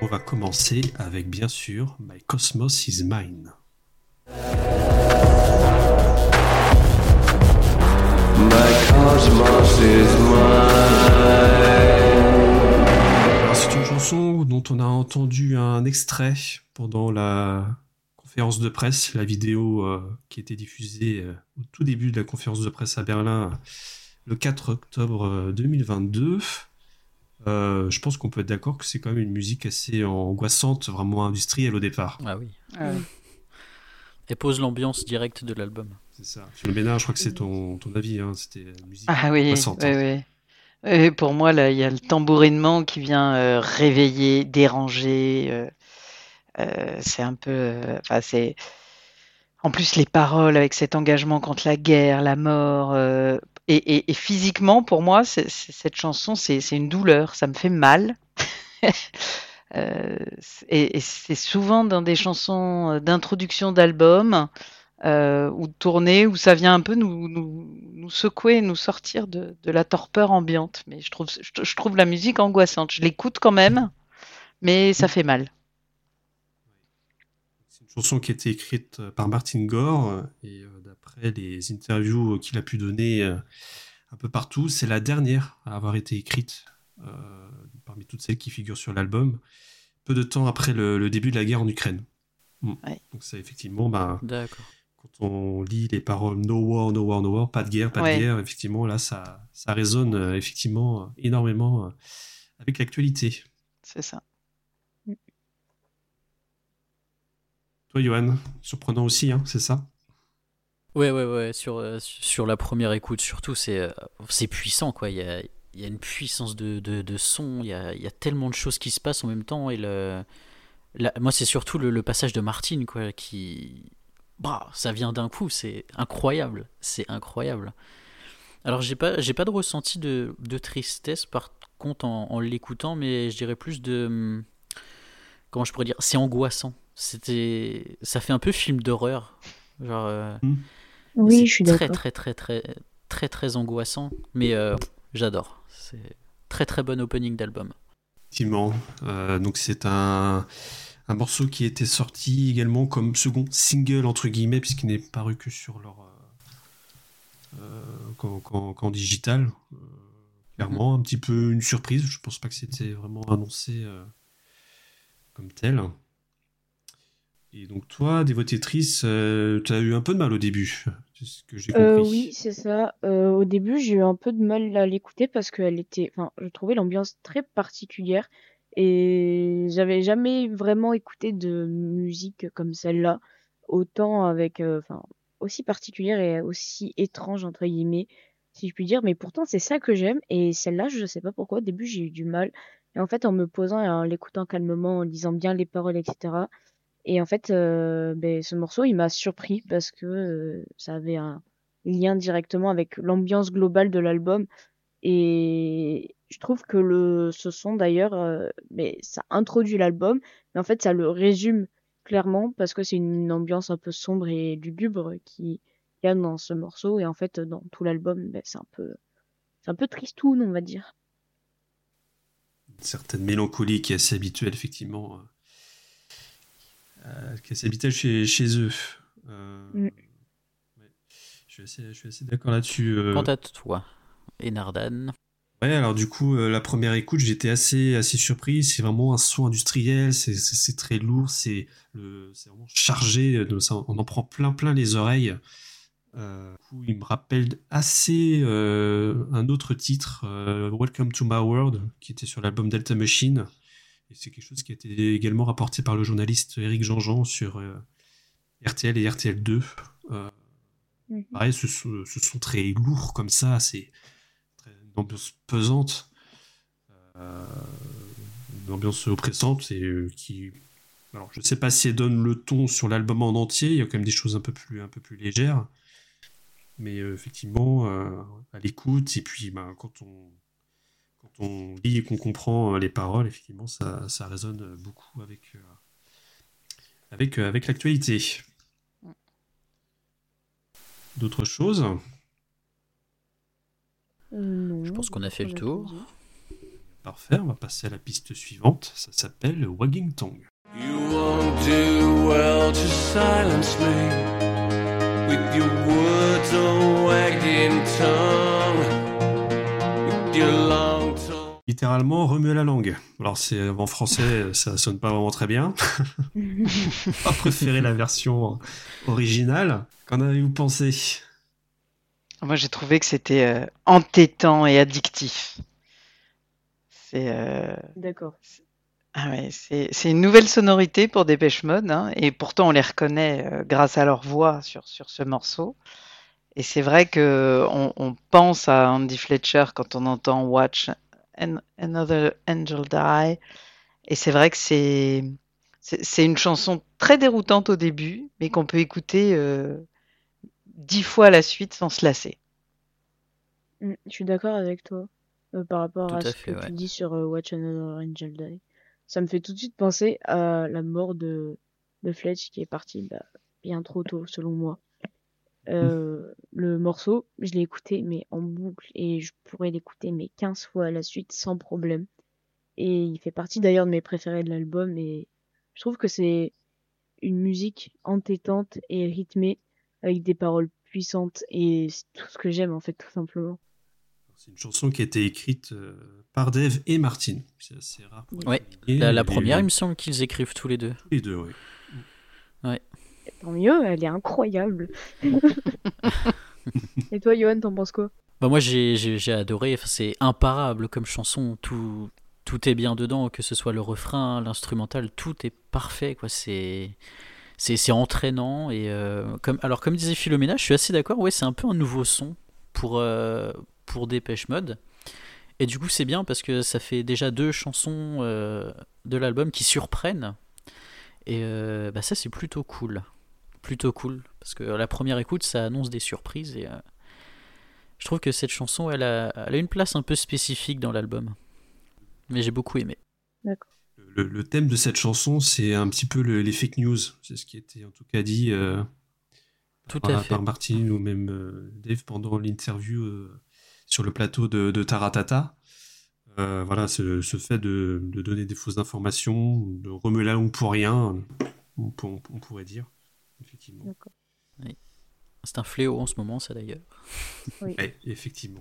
On va commencer avec, bien sûr, My Cosmos is Mine. My cosmos is mine. C'est une chanson dont on a entendu un extrait pendant la conférence de presse, la vidéo euh, qui a été diffusée euh, au tout début de la conférence de presse à Berlin le quatre octobre deux mille vingt-deux. Euh, je pense qu'on peut être d'accord que c'est quand même une musique assez angoissante, vraiment industrielle au départ. Ah oui. Ah oui. Et pose l'ambiance directe de l'album. C'est ça. Le Bénard, je crois que c'est ton, ton avis. Hein. C'était la musique ah, oui, angoissante. Oui, oui. Et pour moi, là, il y a le tambourinement qui vient euh, réveiller, déranger. Euh, euh, c'est un peu... Euh, enfin, c'est... En plus, les paroles avec cet engagement contre la guerre, la mort... Euh, Et, et, et physiquement, pour moi, c'est, c'est, cette chanson, c'est, c'est une douleur. Ça me fait mal. euh, et, et c'est souvent dans des chansons d'introduction d'albums euh, ou de tournées où ça vient un peu nous, nous, nous secouer, nous sortir de, de la torpeur ambiante. Mais je trouve, je, je trouve la musique angoissante. Je l'écoute quand même, mais ça fait mal. Chanson qui a été écrite par Martin Gore, et d'après les interviews qu'il a pu donner un peu partout, c'est la dernière à avoir été écrite euh, parmi toutes celles qui figurent sur l'album, peu de temps après le, le début de la guerre en Ukraine. Mmh. Ouais. Donc ça, effectivement, bah, quand on lit les paroles « No war, no war, no war »,« Pas de guerre, pas ouais. de guerre », effectivement, là, ça, ça résonne euh, effectivement énormément euh, avec l'actualité. C'est ça. Toi, Yohan, surprenant aussi, hein, c'est ça ? Ouais, ouais, ouais. Sur, euh, sur la première écoute, surtout, c'est, euh, c'est puissant, quoi. Il y a, il y a une puissance de, de, de son. Il y a, il y a tellement de choses qui se passent en même temps. Et le, la, moi, c'est surtout le, le passage de Martine, quoi, qui, bah, ça vient d'un coup. C'est incroyable. C'est incroyable. Alors, j'ai pas, j'ai pas de ressenti de, de tristesse, par contre, en, en l'écoutant, mais je dirais plus de, comment je pourrais dire, c'est angoissant. C'était, ça fait un peu film d'horreur, genre. Euh, oui, c'est je suis très, d'accord. Très très très très très très angoissant, mais euh, j'adore. C'est très très bon opening d'album. Effectivement, euh, donc c'est un un morceau qui était sorti également comme second single entre guillemets puisqu'il n'est paru que sur leur euh, qu'en, qu'en, qu'en digital. Euh, clairement, mm-hmm. un petit peu une surprise. Je pense pas que c'était vraiment annoncé euh, comme tel. Et donc toi, dévotétrice, euh, tu as eu un peu de mal au début, c'est ce que j'ai compris. Euh, oui, c'est ça. Euh, au début, j'ai eu un peu de mal à l'écouter parce que elle était, enfin, je trouvais l'ambiance très particulière et j'avais jamais vraiment écouté de musique comme celle-là, autant avec, euh, enfin, aussi particulière et aussi étrange entre guillemets, si je puis dire. Mais pourtant, c'est ça que j'aime et celle-là, je sais pas pourquoi. Au début, j'ai eu du mal et en fait, en me posant et en l'écoutant calmement, en lisant bien les paroles, et cetera. Et en fait, euh, ben, ce morceau, il m'a surpris parce que euh, ça avait un lien directement avec l'ambiance globale de l'album. Et je trouve que le, ce son, d'ailleurs, euh, ben, ça introduit l'album, mais en fait, ça le résume clairement parce que c'est une ambiance un peu sombre et lugubre qu'il y a dans ce morceau. Et en fait, dans tout l'album, ben, c'est un peu, c'est un peu tristoun, on va dire. Une certaine mélancolie qui est assez habituelle, effectivement. Euh, qui s'habitait chez, chez eux. Euh, mm. ouais. je, suis assez, je suis assez d'accord là-dessus. Euh... Quant à toi, Enardan. Ouais, alors du coup, euh, la première écoute, j'étais assez, assez surpris. C'est vraiment un son industriel, c'est, c'est, c'est très lourd, c'est, le, c'est vraiment chargé, de, ça, on en prend plein, plein les oreilles. Euh, du coup, il me rappelle assez euh, un autre titre, euh, Welcome to My World, qui était sur l'album Delta Machine. Et c'est quelque chose qui a été également rapporté par le journaliste Éric Jean-Jean sur euh, R T L et R T L deux. Euh, mm-hmm. Pareil, ce, ce sont très lourds comme ça, c'est très, une ambiance pesante, euh, une ambiance oppressante. Et, euh, qui... Alors, je ne sais pas si elle donne le ton sur l'album en entier, il y a quand même des choses un peu plus, un peu plus légères. Mais euh, effectivement, euh, à l'écoute, et puis bah, quand on... Quand on lit et qu'on comprend les paroles, effectivement, ça, ça résonne beaucoup avec, euh, avec, euh, avec l'actualité. D'autres choses ? Non, je pense qu'on a fait le tour. Parfait, on va passer à la piste suivante. Ça s'appelle Wagging Tongue. You won't do well to silence me with your words or wagging tongue, with your long tongue. Littéralement remuer la langue. Alors c'est en français, ça sonne pas vraiment très bien. Pas préféré la version originale. Qu'en avez-vous pensé ? Moi, j'ai trouvé que c'était euh, entêtant et addictif. C'est euh... d'accord. C'est... Ah ouais, c'est c'est une nouvelle sonorité pour Depeche Mode, hein, et pourtant on les reconnaît euh, grâce à leur voix sur sur ce morceau. Et c'est vrai que on, on pense à Andy Fletcher quand on entend Watch Another Angel Die, et c'est vrai que c'est, c'est, c'est une chanson très déroutante au début, mais qu'on peut écouter euh, dix fois à la suite sans se lasser. Je suis d'accord avec toi euh, par rapport tout à, à fait, ce que ouais. tu dis sur euh, Watch Another Angel Die. Ça me fait tout de suite penser à la mort de, de Fletch, qui est parti bah, bien trop tôt selon moi. Euh, le morceau, je l'ai écouté mais en boucle, et je pourrais l'écouter mais quinze fois à la suite sans problème, et il fait partie d'ailleurs de mes préférés de l'album, et je trouve que c'est une musique entêtante et rythmée avec des paroles puissantes, et c'est tout ce que j'aime en fait, tout simplement. C'est une chanson qui a été écrite par Dave et Martin, c'est assez rare. Ouais. la, la première et... il me semble qu'ils écrivent tous les deux tous les deux oui ouais. Tant mieux, elle est incroyable. Et toi, Yohan, t'en penses quoi ? Bah moi, j'ai, j'ai, j'ai adoré. Enfin, c'est imparable comme chanson. Tout, tout est bien dedans, que ce soit le refrain, l'instrumental, tout est parfait, quoi. C'est, c'est, c'est entraînant. Et euh, comme, alors, comme disait Philomena, je suis assez d'accord. Ouais, c'est un peu un nouveau son pour euh, pour Depeche Mode. Et du coup, c'est bien parce que ça fait déjà deux chansons euh, de l'album qui surprennent. Et euh, bah ça, c'est plutôt cool. Plutôt cool, parce que la première écoute, ça annonce des surprises, et euh, je trouve que cette chanson, elle a, elle a une place un peu spécifique dans l'album, mais j'ai beaucoup aimé. D'accord. Le, le thème de cette chanson, c'est un petit peu le, les fake news, c'est ce qui était en tout cas dit euh, tout par, à fait. par Martin ou même euh, Dave pendant l'interview euh, sur le plateau de, de Taratata. Euh, voilà, ce, ce fait de, de donner des fausses informations, de remuer la langue pour rien, on, on, on pourrait dire. Effectivement. Oui. C'est un fléau en ce moment, ça d'ailleurs. Oui. Ouais, effectivement.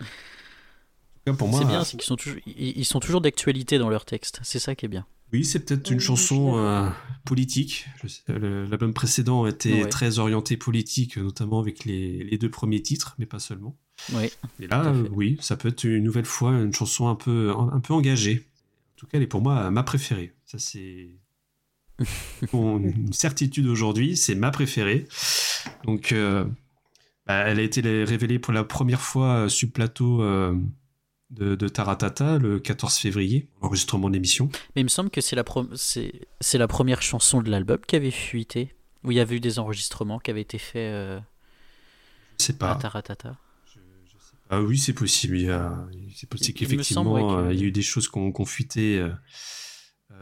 En tout cas, pour moi, c'est bien, euh... c'est qu'ils sont toujours, ils sont toujours d'actualité dans leurs textes. C'est ça qui est bien. Oui, c'est peut-être oui, une oui, chanson euh, politique. Je sais, le, l'album précédent était ouais. très orienté politique, notamment avec les, les deux premiers titres, mais pas seulement. Oui. Et là, euh, oui, ça peut être une nouvelle fois une chanson un peu, un, un peu engagée. En tout cas, elle est pour moi ma préférée. Ça, c'est. Une certitude aujourd'hui, c'est ma préférée. Donc, euh, bah, elle a été révélée pour la première fois sur le plateau euh, de, de Taratata le quatorze février, enregistrement de l'émission. Mais il me semble que c'est la, pro- c'est, c'est la première chanson de l'album qui avait fuité, où il y avait eu des enregistrements qui avaient été faits euh, c'est pas. à Taratata. Ah oui, c'est possible. Il y a, c'est possible il, qu'effectivement, il me semble, ouais, que... il y a eu des choses qu'on, qu'on fuitait. Euh,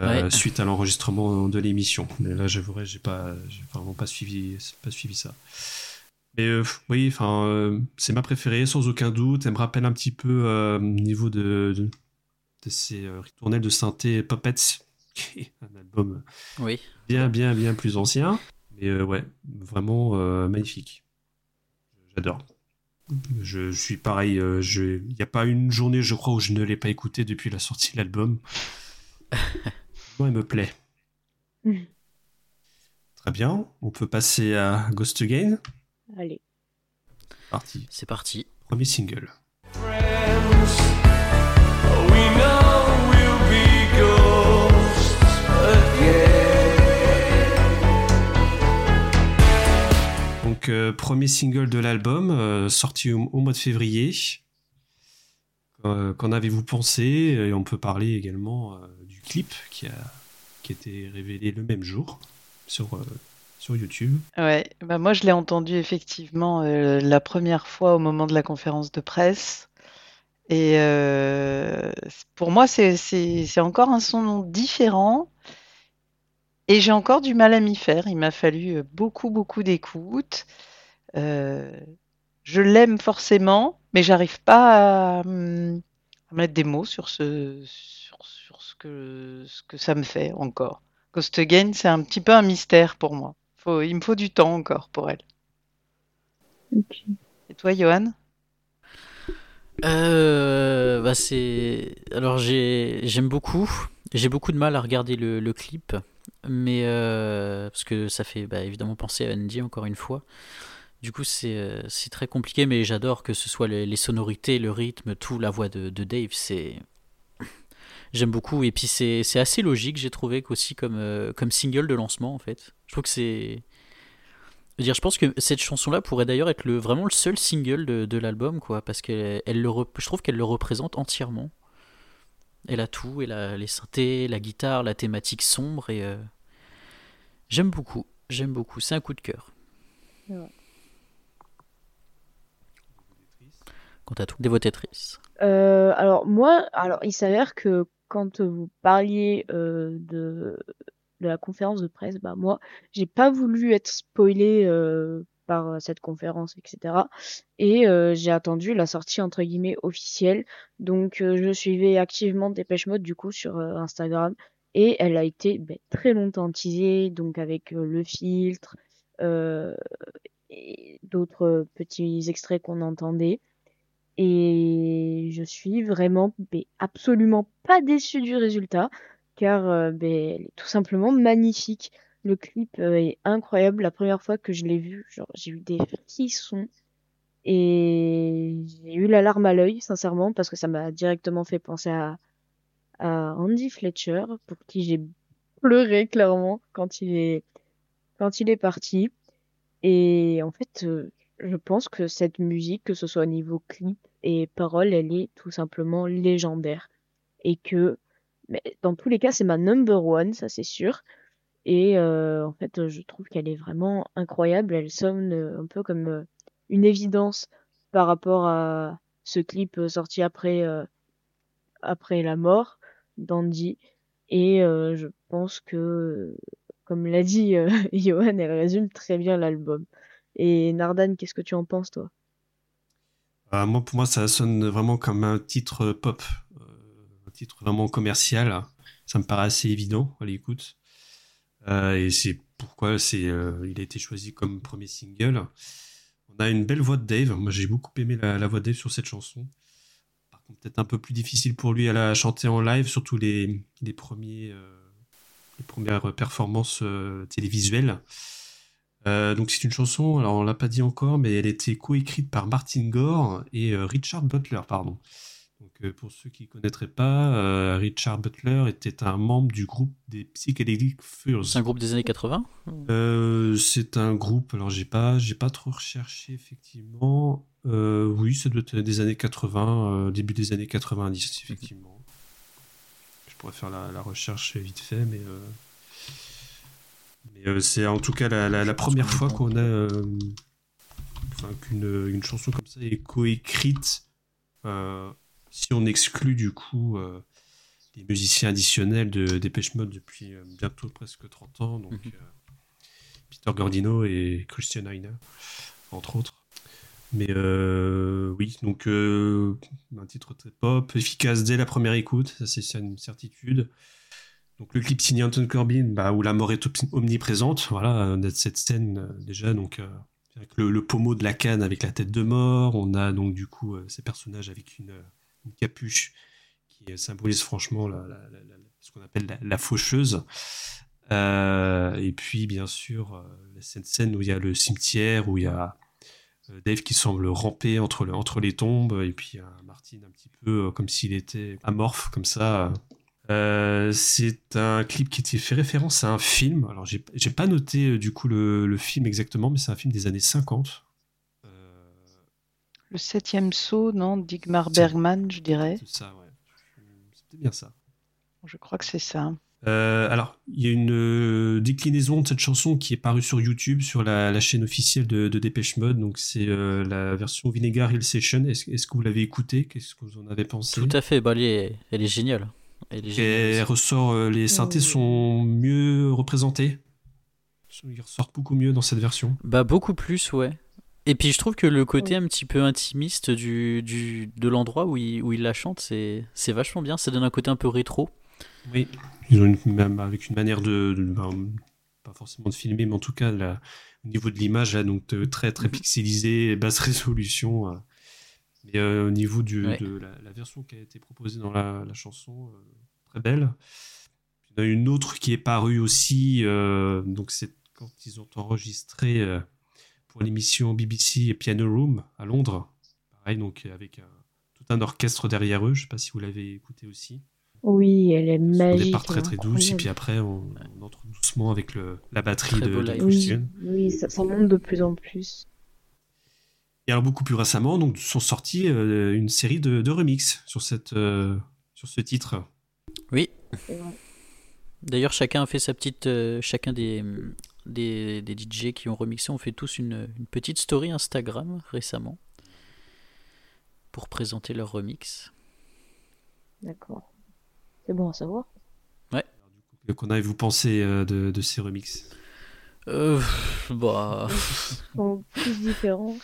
Euh, ouais. Suite à l'enregistrement de l'émission. Mais là, j'avouerai, j'ai pas, j'ai vraiment pas suivi, pas suivi ça. Mais euh, oui, enfin, euh, c'est ma préférée sans aucun doute. Elle me rappelle un petit peu euh, au niveau de, de, de ces euh, ritournelles de synthé Puppets, qui est un album oui. bien, bien, bien plus ancien. Mais euh, ouais, vraiment euh, magnifique. J'adore. Je, je suis pareil. Il euh, n'y a pas une journée, je crois, où je ne l'ai pas écoutée depuis la sortie de l'album. Moi, elle me plaît. Mmh. Très bien, on peut passer à Ghosts Again. Allez. Parti. C'est parti. Premier single. Friends. Donc, euh, premier single de l'album, euh, sorti au, au mois de février. Euh, qu'en avez-vous pensé ? Et on peut parler également euh, du clip qui a, qui a été révélé le même jour sur, euh, sur YouTube. Ouais, bah moi je l'ai entendu effectivement euh, la première fois au moment de la conférence de presse. Et euh, pour moi c'est, c'est, c'est encore un son différent. Et j'ai encore du mal à m'y faire. Il m'a fallu beaucoup beaucoup d'écoute. Euh... je l'aime forcément, mais j'arrive pas à, à mettre des mots sur ce, sur, sur ce que, ce que ça me fait encore. Ghosts Again, c'est un petit peu un mystère pour moi. Faut, il me faut du temps encore pour elle. Okay. Et toi, Yohan ? Euh, bah c'est... Alors j'ai... j'aime beaucoup, j'ai beaucoup de mal à regarder le, le clip, mais euh... parce que ça fait bah, évidemment penser à Andy encore une fois. Du coup c'est, c'est très compliqué, mais j'adore que ce soit les, les sonorités, le rythme, tout, la voix de, de Dave, c'est... J'aime beaucoup, et puis c'est, c'est assez logique, j'ai trouvé, aussi comme, euh, comme single de lancement en fait. Je trouve que c'est... Dire, je pense que cette chanson-là pourrait d'ailleurs être le, vraiment le seul single de, de l'album, quoi, parce que elle le, je trouve qu'elle le représente entièrement. Elle a tout, elle a les synthés, la guitare, la thématique sombre, et euh, j'aime beaucoup, j'aime beaucoup, c'est un coup de cœur. Ouais. Quant à tout, des votatrices. Euh, alors moi, alors il s'avère que quand vous parliez euh, de... de la conférence de presse, bah moi, j'ai pas voulu être spoilée euh, par cette conférence, et cetera. Et euh, j'ai attendu la sortie entre guillemets officielle. Donc euh, je suivais activement Depeche Mode du coup sur euh, Instagram, et elle a été bah, très longtemps teasée, donc avec euh, le filtre euh, et d'autres petits extraits qu'on entendait. Et je suis vraiment bah, absolument pas déçue du résultat, car euh, bah, elle est tout simplement magnifique. Le clip euh, est incroyable. La première fois que je l'ai vu, genre, j'ai eu des frissons et j'ai eu la larme à l'œil, sincèrement, parce que ça m'a directement fait penser à, à Andy Fletcher, pour qui j'ai pleuré clairement quand il est, quand il est parti. Et en fait, euh, je pense que cette musique, que ce soit au niveau clip et paroles, elle est tout simplement légendaire. Et que... Mais dans tous les cas, c'est ma number one, ça c'est sûr. Et euh, en fait, je trouve qu'elle est vraiment incroyable. Elle sonne un peu comme une évidence par rapport à ce clip sorti après, euh, après la mort d'Andy. Et euh, je pense que, comme l'a dit euh, Johan, elle résume très bien l'album. Et Nardan, qu'est-ce que tu en penses, toi ? euh, moi, Pour moi, ça sonne vraiment comme un titre pop. Titre vraiment commercial, ça me paraît assez évident à l'écoute, euh, et c'est pourquoi c'est, euh, il a été choisi comme premier single. On a une belle voix de Dave, moi j'ai beaucoup aimé la, la voix de Dave sur cette chanson. Par contre, peut-être un peu plus difficile pour lui à la chanter en live, surtout les, les, premiers, euh, les premières performances euh, télévisuelles. Euh, donc c'est une chanson, alors on l'a pas dit encore, mais elle a été coécrite par Martin Gore et euh, Richard Butler, pardon. Donc, pour ceux qui ne connaîtraient pas, euh, Richard Butler était un membre du groupe des Psychedelic Furs. C'est un groupe des années quatre-vingts euh, C'est un groupe, alors j'ai pas, j'ai pas trop recherché effectivement. Euh, oui, ça doit être des années quatre-vingts, euh, début des années quatre-vingt-dix effectivement. Je pourrais faire la, la recherche vite fait, mais, euh... mais euh, c'est en tout cas la, la, la première fois qu'on a euh... enfin, qu'une une chanson comme ça est coécrite. Euh... Si on exclut du coup euh, les musiciens additionnels de Depeche Mode depuis euh, bientôt presque trente ans, donc mm-hmm. euh, Peter Gordino et Christian Eigner, entre autres. Mais euh, oui, donc euh, un titre très pop, efficace dès la première écoute, ça c'est, c'est une certitude. Donc le clip signé Anton Corbijn, bah, où la mort est omniprésente, voilà, on a cette scène euh, déjà, donc. Euh, avec le, le pommeau de la canne avec la tête de mort, on a donc du coup euh, ces personnages avec une. Euh, une capuche qui symbolise franchement la, la, la, la, ce qu'on appelle la, la faucheuse. Euh, et puis, bien sûr, euh, cette scène où il y a le cimetière, où il y a euh, Dave qui semble ramper entre, le, entre les tombes, et puis euh, Martin un petit peu euh, comme s'il était amorphe, comme ça. Euh, c'est un clip qui fait référence à un film. Alors, j'ai, j'ai pas noté euh, du coup le, le film exactement, mais c'est un film des années cinquante. Le septième saut, non, d'Igmar Bergman, je dirais. C'est ça, ouais. C'était bien ça. Je crois que c'est ça. Euh, alors, il y a une euh, déclinaison de cette chanson qui est parue sur YouTube, sur la, la chaîne officielle de, de Depeche Mode. Donc, c'est euh, la version Vinegar Hill Session. Est-ce, est-ce que vous l'avez écoutée ? Qu'est-ce que vous en avez pensé ? Tout à fait. Bah, elle, est, elle est géniale. Elle, est géniale. elle ressort. Euh, les synthés sont mieux représentés. Ils ressortent beaucoup mieux dans cette version. Bah, beaucoup plus, ouais. Et puis je trouve que le côté un petit peu intimiste du, du, de l'endroit où il, où il la chante, c'est, c'est vachement bien. Ça donne un côté un peu rétro. Oui, ils ont une, même avec une manière de, de ben, pas forcément de filmer, mais en tout cas là, au niveau de l'image, là, donc très très pixelisé, basse résolution. Hein. Mais euh, au niveau du, ouais. de la, la version qui a été proposée dans la, la chanson, euh, très belle. Il y en a une autre qui est parue aussi, euh, donc c'est quand ils ont enregistré euh, pour l'émission B B C Piano Room à Londres. Pareil, donc avec un, tout un orchestre derrière eux. Je ne sais pas si vous l'avez écouté aussi. Oui, elle est magique. Au départ très très douce, et puis après on, on entre doucement avec le, la batterie de, de Christian. Oui, oui, ça, ça monte de plus en plus. Et alors beaucoup plus récemment, donc sont sortis euh, une série de, de remixes sur cette euh, sur ce titre. Oui. D'ailleurs, chacun a fait sa petite, euh, chacun des, des des D J qui ont remixé ont fait tous une, une petite story Instagram récemment pour présenter leur remix. D'accord. C'est bon à savoir. Ouais. Qu'on a, vous pensez euh, de, de ces remixes euh, Bah. Ils sont tous différents.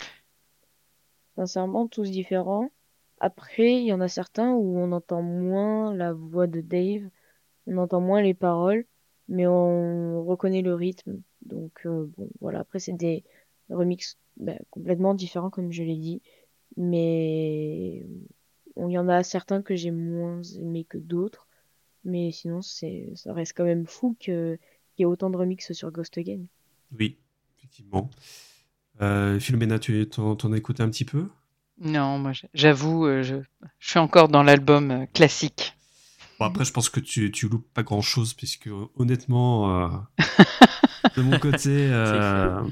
Sincèrement, tous différents. Après, il y en a certains où on entend moins la voix de Dave, on entend moins les paroles, mais on reconnaît le rythme. Donc, euh, bon, voilà. Après, c'est des remixes bah, complètement différents, comme je l'ai dit. Mais il y en a certains que j'ai moins aimé que d'autres. Mais sinon, c'est, ça reste quand même fou que, qu'il y ait autant de remixes sur Ghosts Again. Oui, effectivement. Euh, Philomena, tu t'en, t'en as écouté un petit peu ? Non, moi j'avoue, je, je suis encore dans l'album classique. Bon, après, je pense que tu, tu loupes pas grand chose, puisque honnêtement, euh, de mon côté, euh,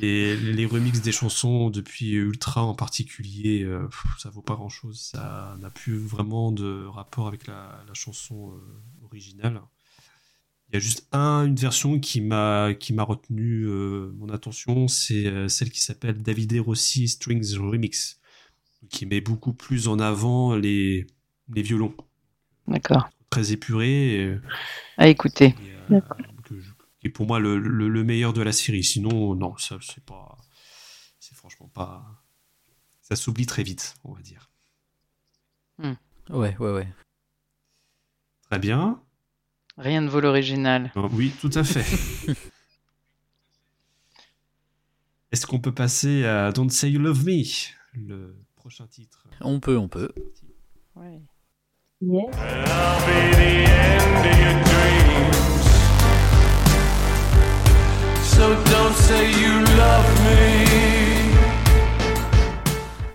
les, les remixes des chansons, depuis Ultra en particulier, euh, ça vaut pas grand chose. Ça n'a plus vraiment de rapport avec la, la chanson euh, originale. Il y a juste un, une version qui m'a, qui m'a retenu euh, mon attention, c'est euh, celle qui s'appelle David et Rossi Strings Remix, qui met beaucoup plus en avant les, les violons. D'accord. Très épuré. Et, à écouter. Et, euh, que je, qui est pour moi le, le, le meilleur de la série. Sinon, non, ça, c'est pas. C'est franchement pas. Ça s'oublie très vite, on va dire. Hmm. Ouais, ouais, ouais. Très bien. Rien ne vaut l'original. Oui, tout à fait. Est-ce qu'on peut passer à Don't Say You Love Me, le prochain titre ? On peut, on peut. Ouais. Yeah. I'll be the end of your dreams. So don't say you love me.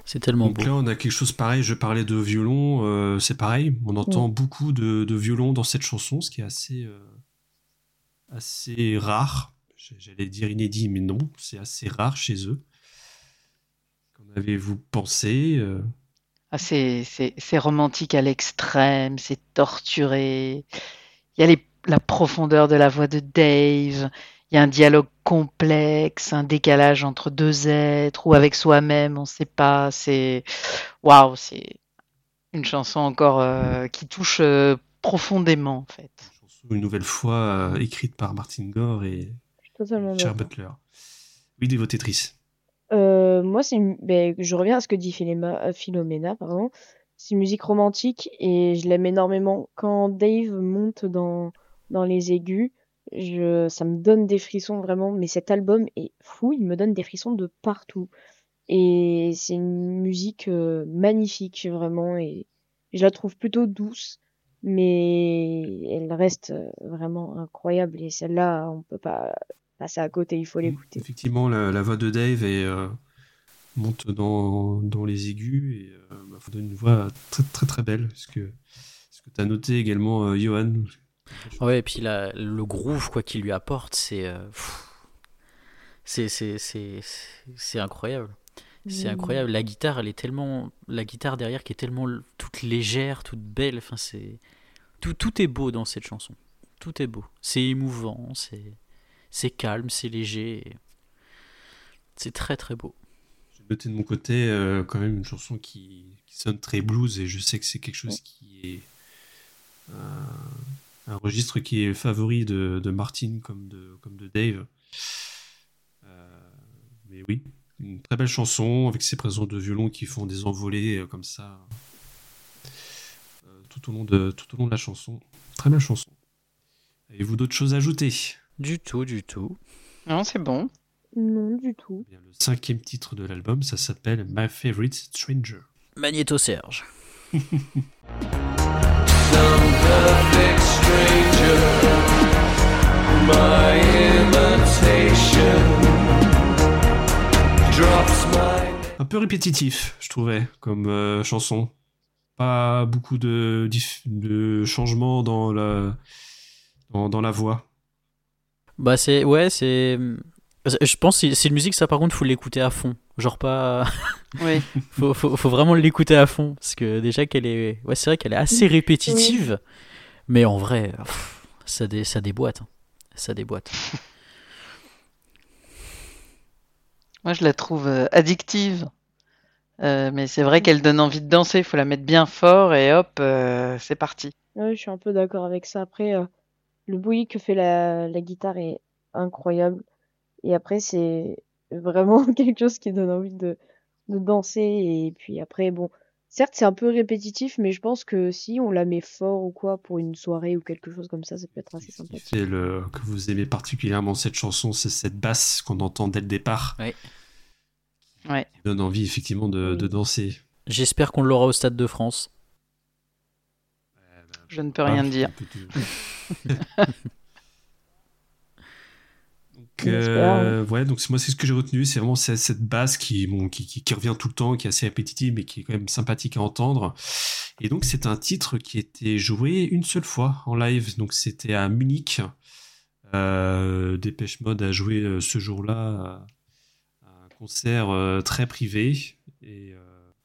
C'est tellement beau. Donc là, on a quelque chose pareil. Je parlais de violon, euh, c'est pareil. On entend oui. beaucoup de, de violon dans cette chanson, ce qui est assez, euh, assez rare. J'allais dire inédit, mais non, c'est assez rare chez eux. Qu'en avez-vous pensé euh... ah, c'est, c'est, c'est romantique à l'extrême, c'est torturé. Il y a les, la profondeur de la voix de Dave. Il y a un dialogue complexe, un décalage entre deux êtres ou avec soi-même, on ne sait pas. C'est waouh, c'est une chanson encore euh, qui touche euh, profondément en fait. Une chanson une nouvelle fois euh, écrite par Martin Gore et Richard Butler. Oui, de vos Tetris. Euh, moi, c'est une... ben, je reviens à ce que dit Philema... Philomena, pardon. C'est une musique romantique et je l'aime énormément. Quand Dave monte dans, dans les aigus, je... ça me donne des frissons vraiment. Mais cet album est fou, il me donne des frissons de partout. Et c'est une musique euh, magnifique, vraiment. Et je la trouve plutôt douce, mais elle reste vraiment incroyable. Et celle-là, on peut pas... passer à côté, il faut l'écouter. Effectivement, la, la voix de Dave est, euh, monte dans, dans les aigus et euh, bah, faut donner une voix très très très belle. Est-ce que, est-ce que tu as noté également euh, Yohan ? Ouais, et puis la, le groove quoi, qu'il lui apporte, c'est, euh, pff, c'est, c'est, c'est, c'est, c'est incroyable. C'est incroyable. La guitare, elle est tellement, la guitare derrière qui est tellement toute légère, toute belle. Enfin, c'est, tout, tout est beau dans cette chanson. Tout est beau. C'est émouvant, c'est... c'est calme, c'est léger, c'est très très beau. J'ai noté de mon côté euh, quand même une chanson qui, qui sonne très blues et je sais que c'est quelque chose qui est euh, un registre qui est favori de, de Martin comme de, comme de Dave. Euh, mais oui, une très belle chanson avec ses présences de violon qui font des envolées euh, comme ça euh, tout au long de tout au long de la chanson. Très belle chanson. Avez-vous d'autres choses à ajouter ? Du tout, du tout. Non, c'est bon. Non, du tout. Bien, le cinquième titre de l'album, ça s'appelle My Favorite Stranger. Magnéto Serge. Some perfect stranger, my imitation drops my... Un peu répétitif, je trouvais, comme euh, chanson. Pas beaucoup de, de changements dans la, dans, dans la voix. Bah c'est... Ouais, c'est... Je pense que c'est une musique, ça par contre, faut l'écouter à fond. Genre pas... Ouais. faut, faut, faut vraiment l'écouter à fond. Parce que déjà qu'elle est... Ouais, c'est vrai qu'elle est assez répétitive. Oui. Mais en vrai, pff, ça, dé, ça déboîte. Hein. Ça déboîte. Moi, je la trouve addictive. Euh, mais c'est vrai qu'elle donne envie de danser. Il faut la mettre bien fort et hop, euh, c'est parti. Ouais, je suis un peu d'accord avec ça. Après, euh, le bruit que fait la, la guitare est incroyable. Et après, c'est vraiment quelque chose qui donne envie de, de danser. Et puis après, bon, certes, c'est un peu répétitif, mais je pense que si on la met fort ou quoi pour une soirée ou quelque chose comme ça, ça peut être assez sympathique. Ce qui fait le... que vous aimez particulièrement cette chanson, c'est cette basse qu'on entend dès le départ. Ouais. Ouais. Qui donne envie, effectivement, de, ouais. de danser. J'espère qu'on l'aura au Stade de France. Euh, ben, je ne peux pas, rien dire. Euh, ouais, donc c'est, moi c'est ce que j'ai retenu, c'est vraiment cette, cette basse qui, bon, qui, qui, qui revient tout le temps, qui est assez répétitive mais qui est quand même sympathique à entendre. Et donc c'est un titre qui était joué une seule fois en live, donc c'était à Munich. Euh, Depeche Mode a joué ce jour-là un concert euh, très privé et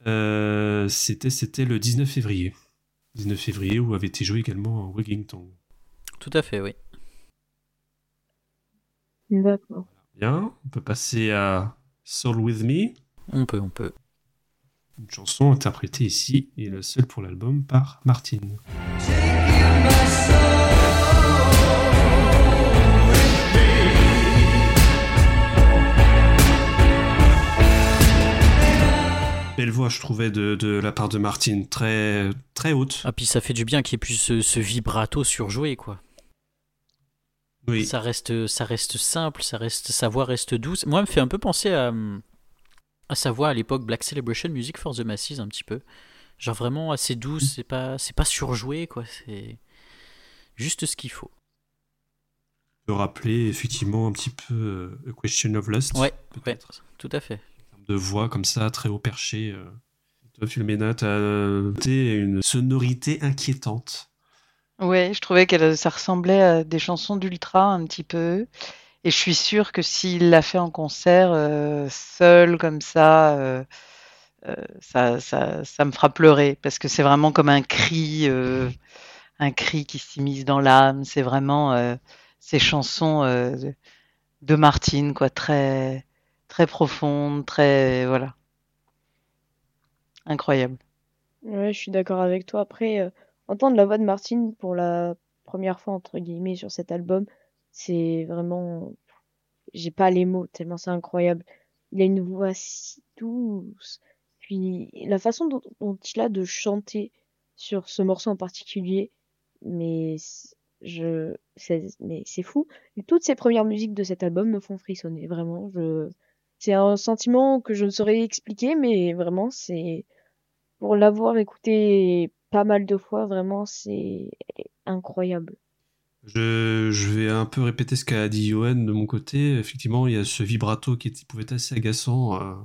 euh, c'était, c'était le dix-neuf février. dix-neuf février où avait été joué également un Wagging Tongue. Tout à fait, oui. D'accord. Bien, on peut passer à Soul With Me. On peut, on peut. Une chanson interprétée ici et la seule pour l'album par Martin. Belle voix, je trouvais, de, de la part de Martin, très, très haute. Ah, puis ça fait du bien qu'il y ait plus ce, ce vibrato surjoué, quoi. Oui. Ça reste, ça reste simple, ça reste, sa voix reste douce. Moi, elle me fait un peu penser à, à sa voix à l'époque Black Celebration, Music for the Masses, un petit peu. Genre vraiment assez douce, c'est pas, c'est pas surjoué, quoi. C'est juste ce qu'il faut. Je peux rappeler effectivement un petit peu A Question of Lust. Ouais, peut-être. Ouais, tout à fait. En termes de voix comme ça, très haut perché. Euh... Toi, Philomena, t'as une sonorité inquiétante. Ouais, je trouvais que ça ressemblait à des chansons d'Ultra un petit peu. Et je suis sûre que s'il l'a fait en concert, euh, seul comme ça, euh, euh, ça, ça, ça me fera pleurer. Parce que c'est vraiment comme un cri, euh, un cri qui s'immisce dans l'âme. C'est vraiment euh, ces chansons euh, de Martine, quoi, très, très profondes, très. Voilà. Incroyable. Ouais, je suis d'accord avec toi. Après. Euh... Entendre la voix de Martine pour la première fois, entre guillemets, sur cet album, c'est vraiment... J'ai pas les mots, tellement c'est incroyable. Il a une voix si douce. Puis la façon dont, dont il a de chanter sur ce morceau en particulier, mais je c'est, mais c'est fou. Et toutes ces premières musiques de cet album me font frissonner, vraiment. Je... C'est un sentiment que je ne saurais expliquer, mais vraiment, c'est... Pour l'avoir écouté... pas mal de fois, vraiment, c'est incroyable. Je, je vais un peu répéter ce qu'a dit Yohan de mon côté. Effectivement, il y a ce vibrato qui, qui pouvait être assez agaçant euh,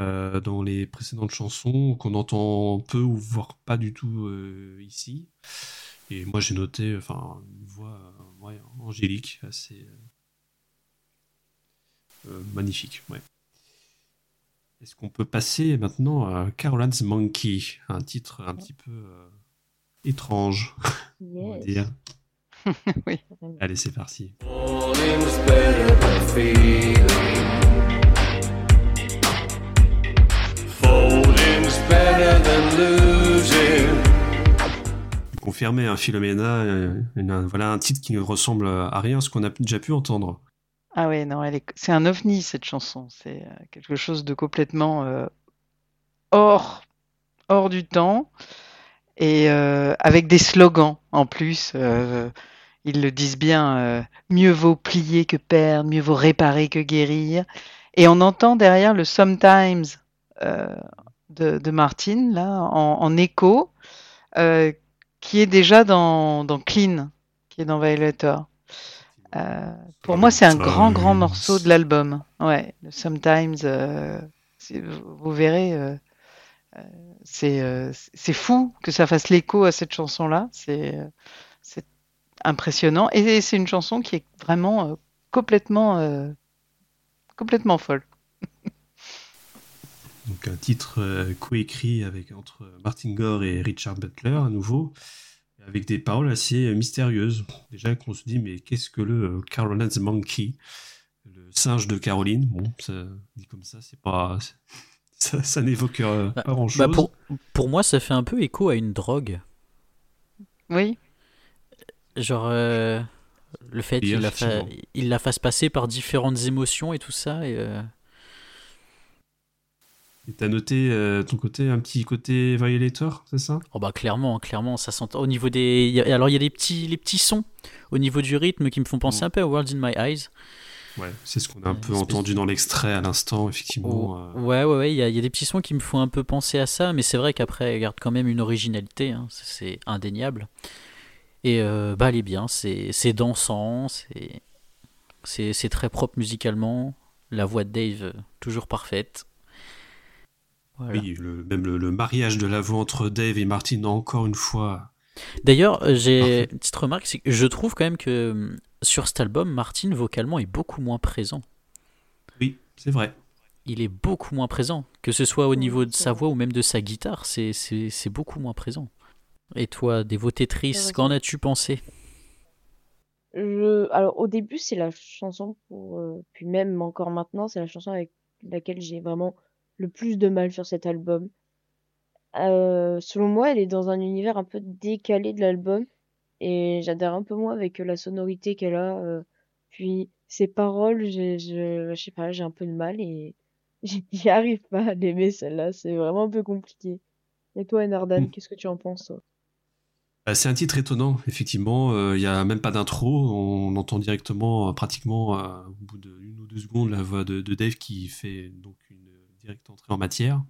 euh, dans les précédentes chansons, qu'on entend peu ou voire pas du tout euh, ici. Et moi, j'ai noté enfin, une voix euh, ouais, angélique, assez euh, euh, magnifique, ouais. Est-ce qu'on peut passer maintenant à Caroline's Monkey, un titre un petit peu euh, étrange, yes. On va dire. Oui. Allez, c'est parti. Confirmé, hein, Philomena, euh, une, voilà un titre qui ne ressemble à rien à ce qu'on a déjà pu entendre. Ah ouais, non, elle est... c'est un ovni cette chanson. C'est euh, quelque chose de complètement euh, hors, hors du temps et euh, avec des slogans en plus. Euh, ils le disent bien, euh, mieux vaut plier que perdre, mieux vaut réparer que guérir. Et on entend derrière le Sometimes euh, de, de Martin, là, en, en écho, euh, qui est déjà dans, dans Clean, qui est dans Violator. Euh, pour moi, c'est un grand, grand morceau de l'album. Ouais, le Sometimes, euh, vous verrez, euh, c'est, euh, c'est fou que ça fasse l'écho à cette chanson-là. C'est, euh, c'est impressionnant. Et c'est une chanson qui est vraiment euh, complètement, euh, complètement folle. Donc un titre euh, coécrit avec, entre Martin Gore et Richard Butler, à nouveau, avec des paroles assez mystérieuses. Déjà qu'on se dit, mais qu'est-ce que le Carolina's Monkey, le singe de Caroline? Bon, ça dit comme ça, c'est pas, ça, ça n'évoque euh, bah, pas grand-chose. Bah pour, pour moi, ça fait un peu écho à une drogue. Oui. Genre, euh, le fait qu'il la, fa... il la fasse passer par différentes émotions et tout ça. Et, euh... et t'as noté euh, ton côté, un petit côté Violator, c'est ça? Oh bah clairement, clairement, ça s'entend. Au niveau des, y a... alors il y a les petits, les petits sons au niveau du rythme qui me font penser mmh. un peu à World in My Eyes. Ouais, c'est ce qu'on a un euh, peu entendu de... dans l'extrait à l'instant, effectivement. Oh, euh... Ouais, ouais, ouais, il y a, y a des petits sons qui me font un peu penser à ça, mais c'est vrai qu'après, elle garde quand même une originalité, hein, c'est indéniable. Et euh, bah elle est bien, c'est, c'est dansant, c'est... c'est, c'est très propre musicalement, la voix de Dave toujours parfaite. Voilà. Oui, le, même le, le mariage de la voix entre Dave et Martin, encore une fois. D'ailleurs, j'ai une petite remarque, c'est que je trouve quand même que sur cet album, Martin, vocalement, est beaucoup moins présent. Oui, c'est vrai. Il est beaucoup moins présent, que ce soit au niveau de sa voix ou même de sa guitare, c'est, c'est, c'est beaucoup moins présent. Et toi, Dévotétrice, qu'en as-tu pensé? je... Alors, au début, c'est la chanson, pour... puis même encore maintenant, c'est la chanson avec laquelle j'ai vraiment... le plus de mal sur cet album. Euh, selon moi, elle est dans un univers un peu décalé de l'album et j'adhère un peu moins avec la sonorité qu'elle a. Euh, puis ses paroles, j'ai, je, je sais pas, j'ai un peu de mal et j'y arrive pas à l'aimer celle-là. C'est vraiment un peu compliqué. Et toi, Enardan, mmh. qu'est-ce que tu en penses, toi? C'est un titre étonnant, effectivement. Il euh, n'y a même pas d'intro. On entend directement, pratiquement, euh, au bout d'une ou deux secondes, la voix de, de Dave qui fait donc une direct entrée en matière.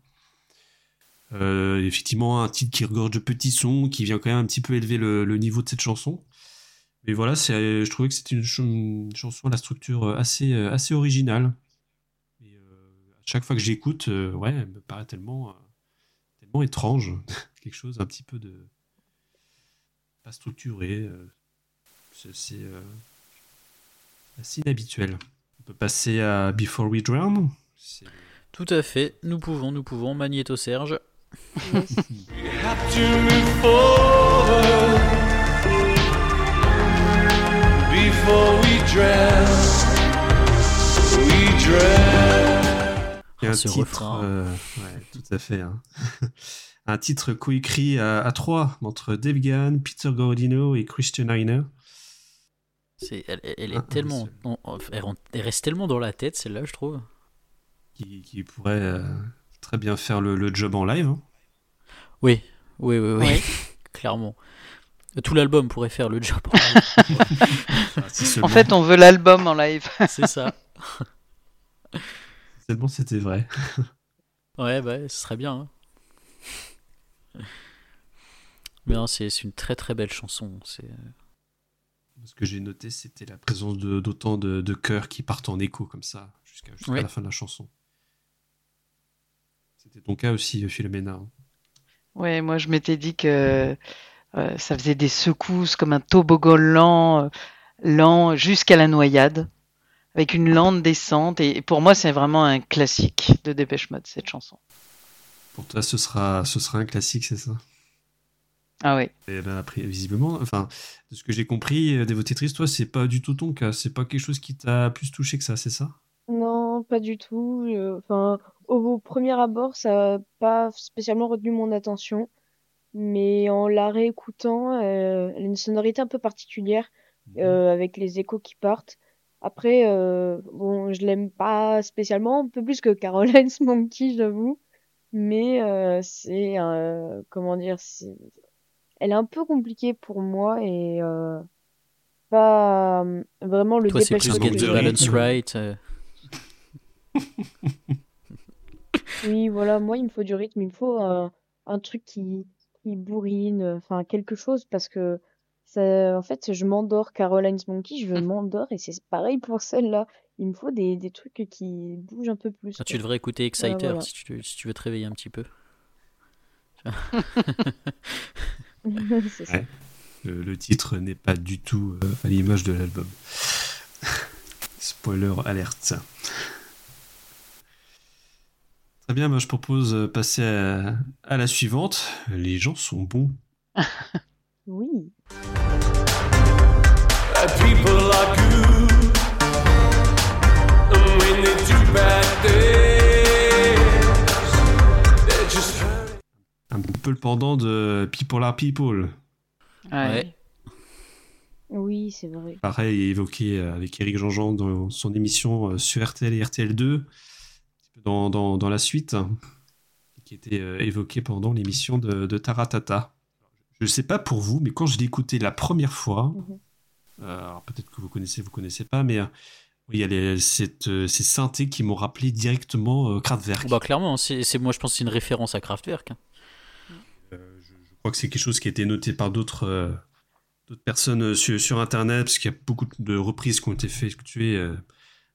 Euh, effectivement, un titre qui regorge de petits sons, qui vient quand même un petit peu élever le, le niveau de cette chanson. Mais voilà, c'est, je trouvais que c'était une, ch- une chanson à la structure assez, assez originale. Et, euh, à chaque fois que j'écoute, euh, ouais, elle me paraît tellement, euh, tellement étrange. Quelque chose un petit peu de... pas structuré. Euh, c'est assez, euh, assez inhabituel. On peut passer à Before We Drown. C'est... Tout à fait, nous pouvons, nous pouvons, Magnéto Serge. Yes. Il y a un titre, euh, ouais, tout à fait, hein. Un titre coécrit à, à trois entre Dave Gahan, Peter Gaudino et Christian Eigner. C'est, elle, elle est ah, tellement, on, elle, elle reste tellement dans la tête celle-là, je trouve. Qui, qui pourrait euh, très bien faire le, le job en live. Hein. Oui, oui, oui, oui. Ouais. Clairement. Tout l'album pourrait faire le job en live. Ouais. Enfin, en fait, on veut l'album en live. C'est ça. C'est bon, c'était vrai. Ouais, bah, ce serait bien. Hein. Mais non, c'est, c'est une très très belle chanson. C'est... Ce que j'ai noté, c'était la présence de, d'autant de, de chœurs qui partent en écho comme ça, jusqu'à, jusqu'à ouais. la fin de la chanson. C'était ton cas aussi, Philomena. Ouais, moi je m'étais dit que euh, ça faisait des secousses comme un toboggan lent, lent jusqu'à la noyade, avec une lente descente. Et, et pour moi, c'est vraiment un classique de Depeche Mode, cette chanson. Pour toi, ce sera, ce sera un classique, c'est ça? Ah oui. Et ben, après, visiblement, enfin, de ce que j'ai compris, Dévotétrice, toi, c'est pas du tout ton cas. C'est pas quelque chose qui t'a plus touché que ça, c'est ça? Non, pas du tout. Enfin. Au premier abord, ça n'a pas spécialement retenu mon attention, mais en la réécoutant, euh, elle a une sonorité un peu particulière, euh, avec les échos qui partent, Après, euh, bon, je l'aime pas spécialement, un peu plus que Caroline's Monkey, j'avoue. Mais euh, c'est, euh, comment dire, c'est... elle est un peu compliquée pour moi et euh, pas euh, vraiment le Dépêche Mode. Toi, c'est plus Get the Balance Right. Euh... oui, voilà, moi, il me faut du rythme, il me faut euh, un truc qui, qui bourrine, enfin, quelque chose, parce que ça, en fait, je m'endors. Caroline's Monkey, je m'endors et c'est pareil pour celle-là. Il me faut des, des trucs qui bougent un peu plus. Ah, tu devrais écouter Exciter, voilà, voilà. Si, tu, si tu veux te réveiller un petit peu. c'est ça. Ouais. Le, le titre n'est pas du tout euh, à l'image de l'album. Spoiler alerte. Très bien, moi je propose de passer à, à la suivante. Les gens sont bons. Oui. People are good when they do bad things. They're just... Un peu le pendant de People are people. Ouais. Oui, c'est vrai. Pareil, évoqué avec Éric Jean-Jean dans son émission sur R T L et R T L deux, dans, dans, dans la suite, qui était évoqué pendant l'émission de, de Taratata. Je sais pas pour vous, mais quand je l'ai écouté la première fois, mm-hmm. euh, alors peut-être que vous connaissez, vous connaissez pas, mais euh, il y a les, cette, euh, ces synthés qui m'ont rappelé directement euh, Kraftwerk. Bah clairement, c'est, c'est, moi je pense que c'est une référence à Kraftwerk. Euh, je, je crois que c'est quelque chose qui a été noté par d'autres, euh, d'autres personnes sur, sur Internet, parce qu'il y a beaucoup de reprises qui ont été effectuées euh,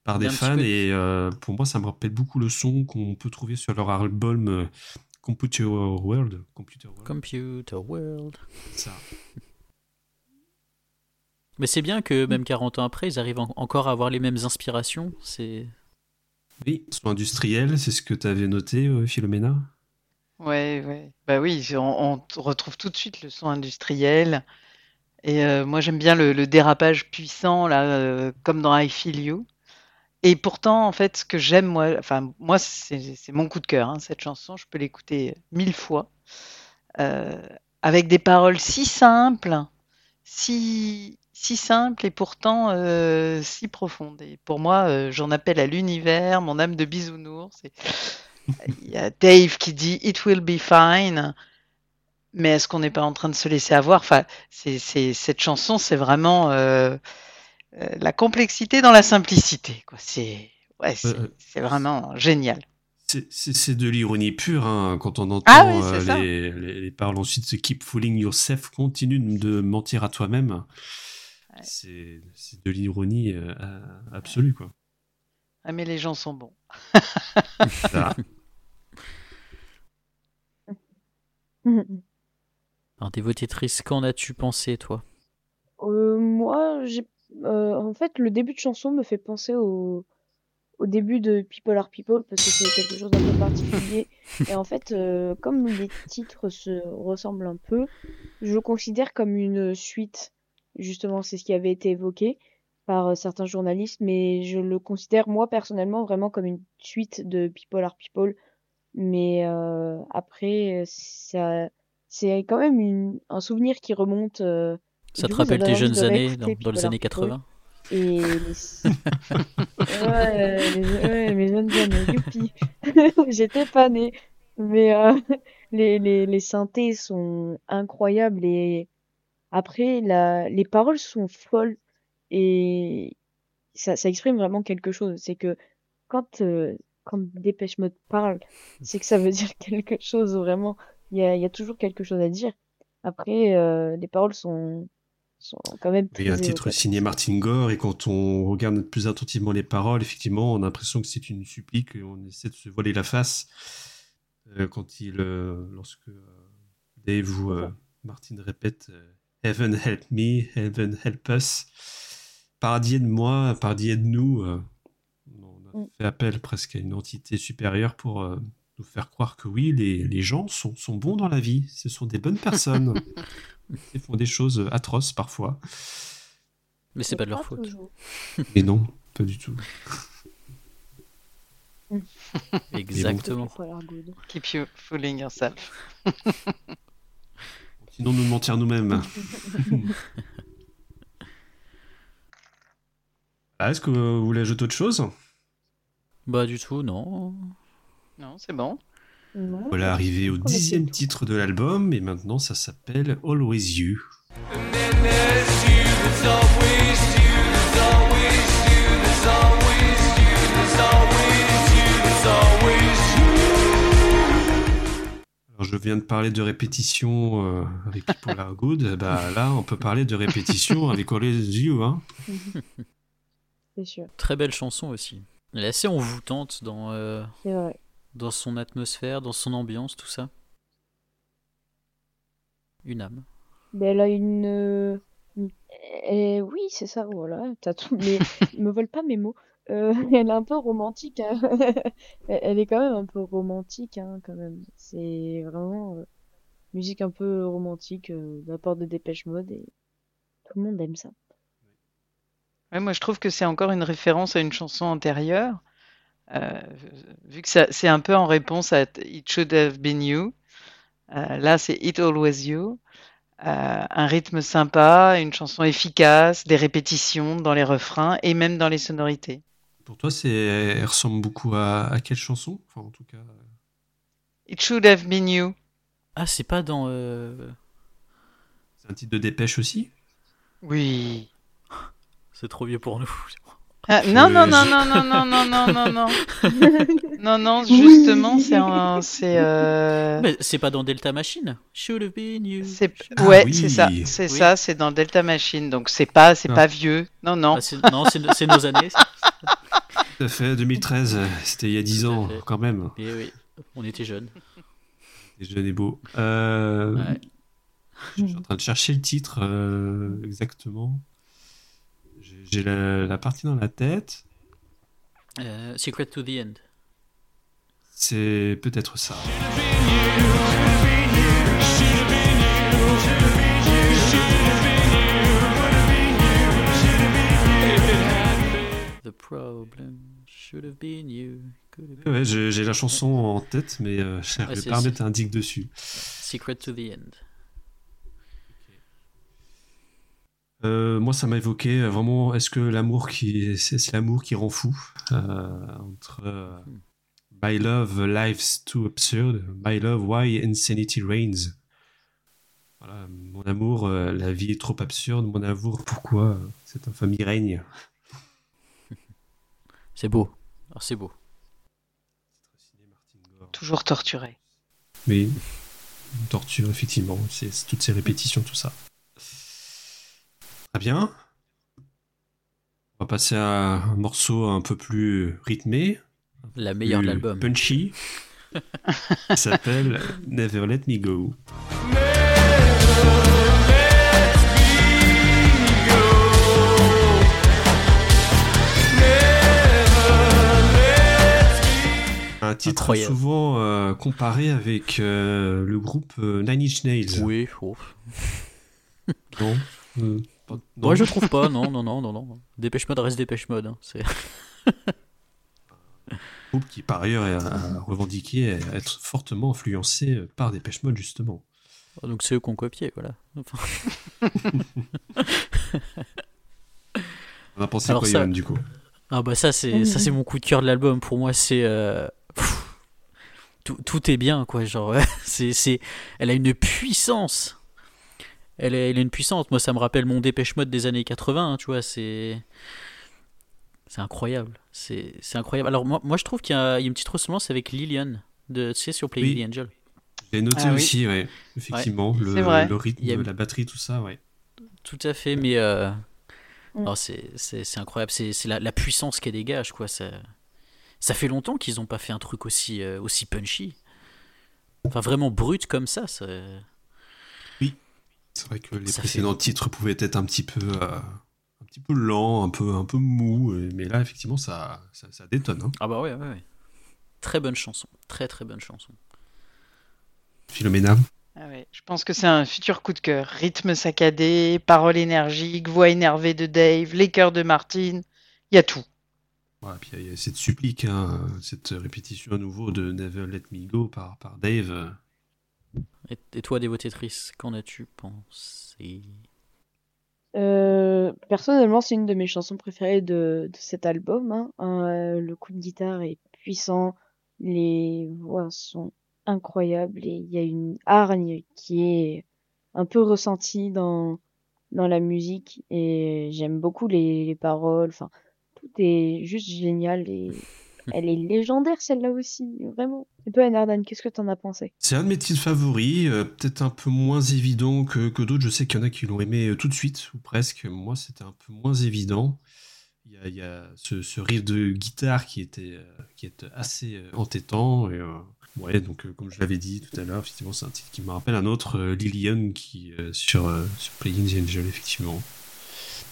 par des fans, et euh, pour moi ça me rappelle beaucoup le son qu'on peut trouver sur leur album... Euh, Computer World. Computer World. Computer World. Ça. Mais c'est bien que même quarante ans après, ils arrivent en- encore à avoir les mêmes inspirations. C'est... Oui, son industriel, c'est ce que tu avais noté, Philomena. Ouais, ouais. Bah oui, on, on retrouve tout de suite le son industriel. Et euh, moi, j'aime bien le, le dérapage puissant, là, euh, comme dans I Feel You. Et pourtant, en fait, ce que j'aime, moi, enfin, moi, c'est, c'est mon coup de cœur, hein, cette chanson. Je peux l'écouter mille fois, euh, avec des paroles si simples, si, si simples et pourtant euh, si profondes. Et pour moi, euh, j'en appelle à l'univers, mon âme de bisounours. Et... Il y a Dave qui dit « It will be fine ». Mais est-ce qu'on n'est pas en train de se laisser avoir ? Enfin, c'est, c'est, cette chanson, c'est vraiment... Euh... la complexité dans la simplicité, quoi. C'est, ouais, c'est, euh, c'est vraiment génial. C'est, c'est, c'est de l'ironie pure, hein, quand on entend ah oui, euh, les, les, les paroles ensuite « Keep fooling yourself », continue de mentir à toi-même. Ouais. C'est, c'est de l'ironie euh, absolue, quoi. Ah, mais les gens sont bons. Ça. Alors, Dévotétrice, qu'en as-tu pensé, toi ? euh, Moi, j'ai Euh, en fait, le début de chanson me fait penser au, au début de People Are People, parce que c'est quelque chose d'un peu particulier. Et en fait, euh, comme les titres se ressemblent un peu, je le considère comme une suite. Justement, c'est ce qui avait été évoqué par certains journalistes, mais je le considère, moi, personnellement, vraiment comme une suite de People Are People. Mais euh, après, ça, c'est quand même une, un souvenir qui remonte... Euh, Ça te coup, rappelle tes jeunes années, dans, dans les années quatre-vingts? Et les... ouais, les... ouais, mes jeunes années, youpi. J'étais pas née. Mais euh, les, les, les synthés sont incroyables. Et après, la... les paroles sont folles. Et ça, ça exprime vraiment quelque chose. C'est que quand, euh, quand Dépêche Mode parle, c'est que ça veut dire quelque chose, vraiment. Il y a, y a toujours quelque chose à dire. Après, euh, les paroles sont... sont quand même prisées, il y a un titre en fait. Signé Martin Gore, et quand on regarde plus attentivement les paroles, effectivement, on a l'impression que c'est une supplique, et on essaie de se voiler la face euh, quand il, euh, lorsque euh, Dave ou euh, Martin répète euh, Heaven help me, Heaven help us, paradis aide-moi, paradis aide-nous. Euh, on a mm. fait appel presque à une entité supérieure pour euh, nous faire croire que oui, les, les gens sont, sont bons dans la vie, ce sont des bonnes personnes. Ils font des choses atroces parfois. Mais c'est, c'est pas de leur pas faute. Toujours. Mais non, pas du tout. Exactement. Bon. Keep you fooling yourself. Sinon, nous mentir nous-mêmes. Ah, est-ce que vous voulez ajouter autre chose ? Bah du tout, non. Non, c'est bon. Non. Voilà, arrivé au dixième titre de l'album, et maintenant ça s'appelle Always You. Alors, je viens de parler de répétition euh, avec People Are Good. Bah, là, on peut parler de répétition avec Always You. Hein. C'est sûr. Très belle chanson aussi. Elle est assez envoûtante dans, euh, dans son atmosphère, dans son ambiance, tout ça. Une âme. Mais elle a une... Euh... Et oui, c'est ça, voilà. T'as tout... Mais ils me volent pas mes mots. Euh, elle est un peu romantique. Hein. Elle est quand même un peu romantique, hein, quand même. C'est vraiment euh, musique un peu romantique euh, de la part de Depeche Mode. Et... Tout le monde aime ça. Ouais, moi, je trouve que c'est encore une référence à une chanson antérieure. Euh, vu que ça, c'est un peu en réponse à It Should Have Been You. Euh, là, c'est It Always You. Euh, un rythme sympa, une chanson efficace, des répétitions dans les refrains et même dans les sonorités. Pour toi, c'est... elle ressemble beaucoup à, à quelle chanson ? Enfin, en tout cas... It Should Have Been You. Ah, c'est pas dans... Euh... C'est un titre de Dépêche aussi ? Oui. C'est trop vieux pour nous. Ah, non, non, non, non, non, non, non, non, non, non. Non, non, justement, c'est... Un, c'est euh... Mais c'est pas dans Delta Machine. Should have been you. C'est... Ouais, ah, oui. c'est ça, c'est oui. ça, c'est dans Delta Machine. Donc c'est pas, c'est non. pas vieux. Non, non. Ah, c'est... Non, c'est, c'est nos années. Tout à fait, deux mille treize, c'était il y a dix ans quand même. Et oui, on était jeunes. Des jeunes et beaux. Euh... Ouais. Je suis en train de chercher le titre euh... exactement. J'ai la, la partie dans la tête. Euh, Secret to the End. C'est peut-être ça. The problem should have been you. Ouais, j'ai, j'ai la chanson en tête, mais euh, je ne vais pas remettre un dick dessus. Secret to the End. Euh, moi, ça m'a évoqué euh, vraiment. Est-ce que l'amour qui, c'est, c'est l'amour qui rend fou euh, entre euh, My Love, Life's Too Absurd, My Love, Why Insanity Reigns. Voilà, mon amour, euh, la vie est trop absurde. Mon amour, pourquoi euh, cette infamie règne. C'est beau. Alors, c'est beau. Toujours torturé. Oui, torture effectivement. C'est, c'est toutes ces répétitions, tout ça. Très bien. On va passer à un morceau un peu plus rythmé. La meilleure de l'album. Punchy. Il s'appelle Never Let Me Go. Un titre Incroyable. souvent euh, comparé avec euh, le groupe euh, Nine Inch Nails. Oui, oh. Non. Euh... Non. Ouais, je trouve pas, non, non, non, non, non. Dépêche Mode reste Dépêche Mode. Hein. C'est un groupe qui, par ailleurs, est revendiqué être fortement influencé par Dépêche Mode, justement. Donc c'est eux qu'on copiait, voilà. Enfin... On a pensé à quoi, Yohan, du coup ? Ah bah ça c'est, ça, c'est mon coup de cœur de l'album. Pour moi, c'est... Euh... Tout, tout est bien, quoi. Genre, c'est, c'est... Elle a une puissance. Elle est, elle est une puissante. Moi, ça me rappelle mon Dépêche Mode des années quatre-vingts, hein, tu vois, c'est... C'est incroyable. C'est, c'est incroyable. Alors, moi, moi je trouve qu'il y a, il y a une petite ressemblance avec Lillian, de, tu sais, sur Playing oui. the Angel. Je l'ai noté ah, aussi, oui. ouais. Effectivement, ouais. Le, le rythme, a... la batterie, tout ça, ouais. Tout à fait, mais... Euh... Mm. Non, c'est, c'est, c'est incroyable. C'est, c'est la, la puissance qu'elle dégage, quoi. Ça, ça fait longtemps qu'ils n'ont pas fait un truc aussi, euh, aussi punchy. Enfin, vraiment brut comme ça, ça... C'est vrai que les ça précédents fait... titres pouvaient être un petit peu, euh, un petit peu lents, un peu, un peu mous, mais là, effectivement, ça, ça, ça détonne. Hein. Ah bah ouais, ouais, ouais. Très bonne chanson. Très, très bonne chanson. Philomena. Ah ouais, je pense que c'est un futur coup de cœur. Rythme saccadé, paroles énergiques, voix énervée de Dave, les chœurs de Martin, il y a tout. Ouais, et puis il y a cette supplique, hein, cette répétition à nouveau de Never Let Me Go par, par Dave. Et toi, dévotétrice, qu'en as-tu pensé ? euh, Euh, personnellement, c'est une de mes chansons préférées de, de cet album. Hein. Euh, le coup de guitare est puissant, les voix sont incroyables et il y a une hargne qui est un peu ressentie dans, dans la musique et j'aime beaucoup les, les paroles. Enfin, tout est juste génial et elle est légendaire celle-là aussi, vraiment. Et toi, Enardan, qu'est-ce que t'en as pensé ? C'est un de mes titres favoris, euh, peut-être un peu moins évident que, que d'autres. Je sais qu'il y en a qui l'ont aimé tout de suite, ou presque. Moi, c'était un peu moins évident. Il y a, il y a ce, ce riff de guitare qui était euh, qui est assez euh, entêtant. Et, euh, ouais, donc, euh, comme je l'avais dit tout à l'heure, effectivement, c'est un titre qui me rappelle un autre, euh, Lillian, qui, euh, sur, euh, sur Playing the Angel, effectivement.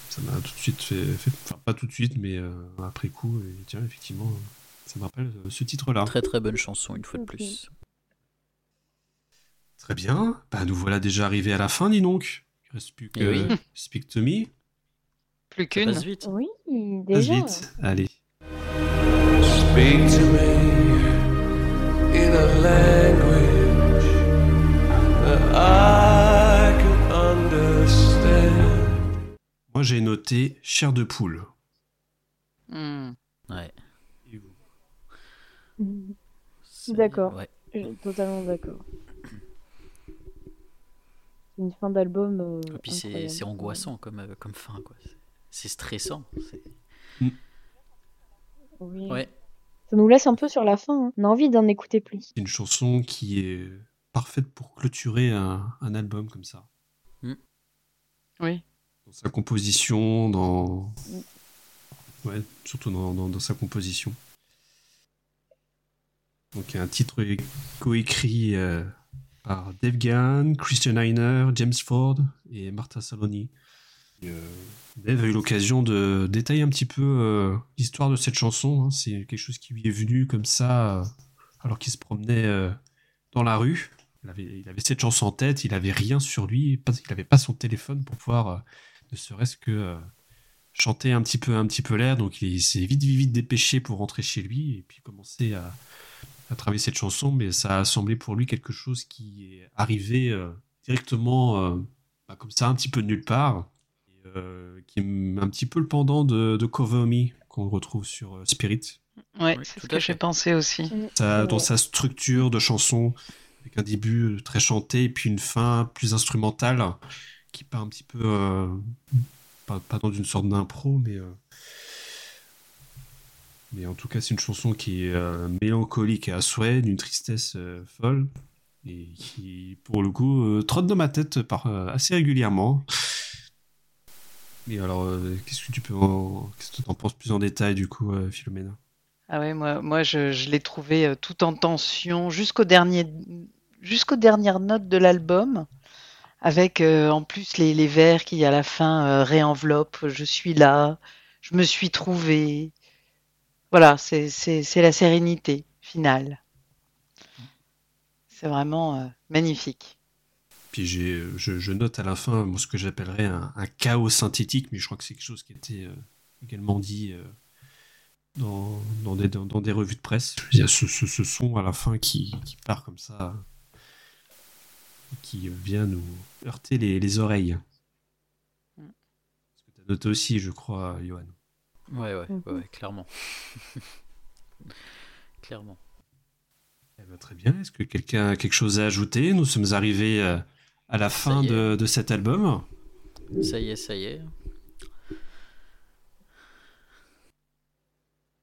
Ça m'a tout de suite fait... fait enfin, pas tout de suite, mais euh, après coup, et, tiens, effectivement... Ça me rappelle ce titre-là. Très très bonne chanson, une fois de plus. Très bien. Bah, nous voilà déjà arrivés à la fin, dis donc. Il ne reste plus que oui. Speak to Me. Plus qu'une. Passe vite. Oui, déjà. Passe vite. Allez. Speak to me in a language that I can understand. Moi, j'ai noté chair de poule. Mm. Ouais. C'est... D'accord, ouais. Je suis totalement d'accord. C'est une fin d'album. Euh, Et puis c'est, c'est angoissant comme, euh, comme fin, quoi. C'est, c'est stressant. C'est... Oui. Ouais. Ça nous laisse un peu sur la fin. Hein. On a envie d'en écouter plus. C'est une chanson qui est parfaite pour clôturer un, un album comme ça. Mm. Oui. Dans sa composition, dans. Mm. Ouais, surtout dans, dans, dans sa composition. Donc un titre coécrit euh, par Dave Gahan, Christian Eigner, James Ford et Marta Salogni. Et, euh, Dave a eu l'occasion de détailler un petit peu euh, l'histoire de cette chanson. Hein. C'est quelque chose qui lui est venu comme ça euh, alors qu'il se promenait euh, dans la rue. Il avait, il avait cette chanson en tête, il n'avait rien sur lui, pas, il n'avait pas son téléphone pour pouvoir euh, ne serait-ce que euh, chanter un petit peu, un petit peu l'air. Donc il s'est vite, vite, vite dépêché pour rentrer chez lui et puis commencer à... à travers cette chanson, mais ça a semblé pour lui quelque chose qui est arrivé euh, directement, euh, bah, comme ça, un petit peu de nulle part, et, euh, qui est un petit peu le pendant de, de Cover Me, qu'on retrouve sur euh, Spirit. Ouais, oui, c'est ce que j'ai pensé aussi. Ça, dans sa structure de chanson, avec un début très chanté, et puis une fin plus instrumentale, qui part un petit peu, euh, pas, pas dans une sorte d'impro, mais... Euh, Mais en tout cas, c'est une chanson qui est euh, mélancolique à souhait, d'une tristesse euh, folle, et qui, pour le coup, euh, trotte dans ma tête par, euh, assez régulièrement. Mais alors, euh, qu'est-ce que tu peux en... qu'est-ce que t'en penses plus en détail, du coup, euh, Philomena ? Ah ouais, moi, moi je, je l'ai trouvée euh, tout en tension, jusqu'au dernier, jusqu'aux dernières notes de l'album, avec euh, en plus les, les vers qui, à la fin, euh, réenveloppent « Je suis là »,« Je me suis trouvée ». Voilà, c'est, c'est, c'est la sérénité finale. C'est vraiment euh, magnifique. Puis j'ai, je, je note à la fin bon, ce que j'appellerais un, un chaos synthétique, mais je crois que c'est quelque chose qui était euh, également dit euh, dans, dans, des, dans, dans des revues de presse. Il y a ce, ce, ce son à la fin qui, qui part comme ça, qui vient nous heurter les, les oreilles. Mm. Ce que tu as noté aussi, je crois, Yohan. Ouais, ouais, ouais, ouais, clairement. Clairement. Eh ben, très bien. Est-ce que quelqu'un a quelque chose à ajouter ? Nous sommes arrivés à la fin de, de cet album. Ça y est, ça y est.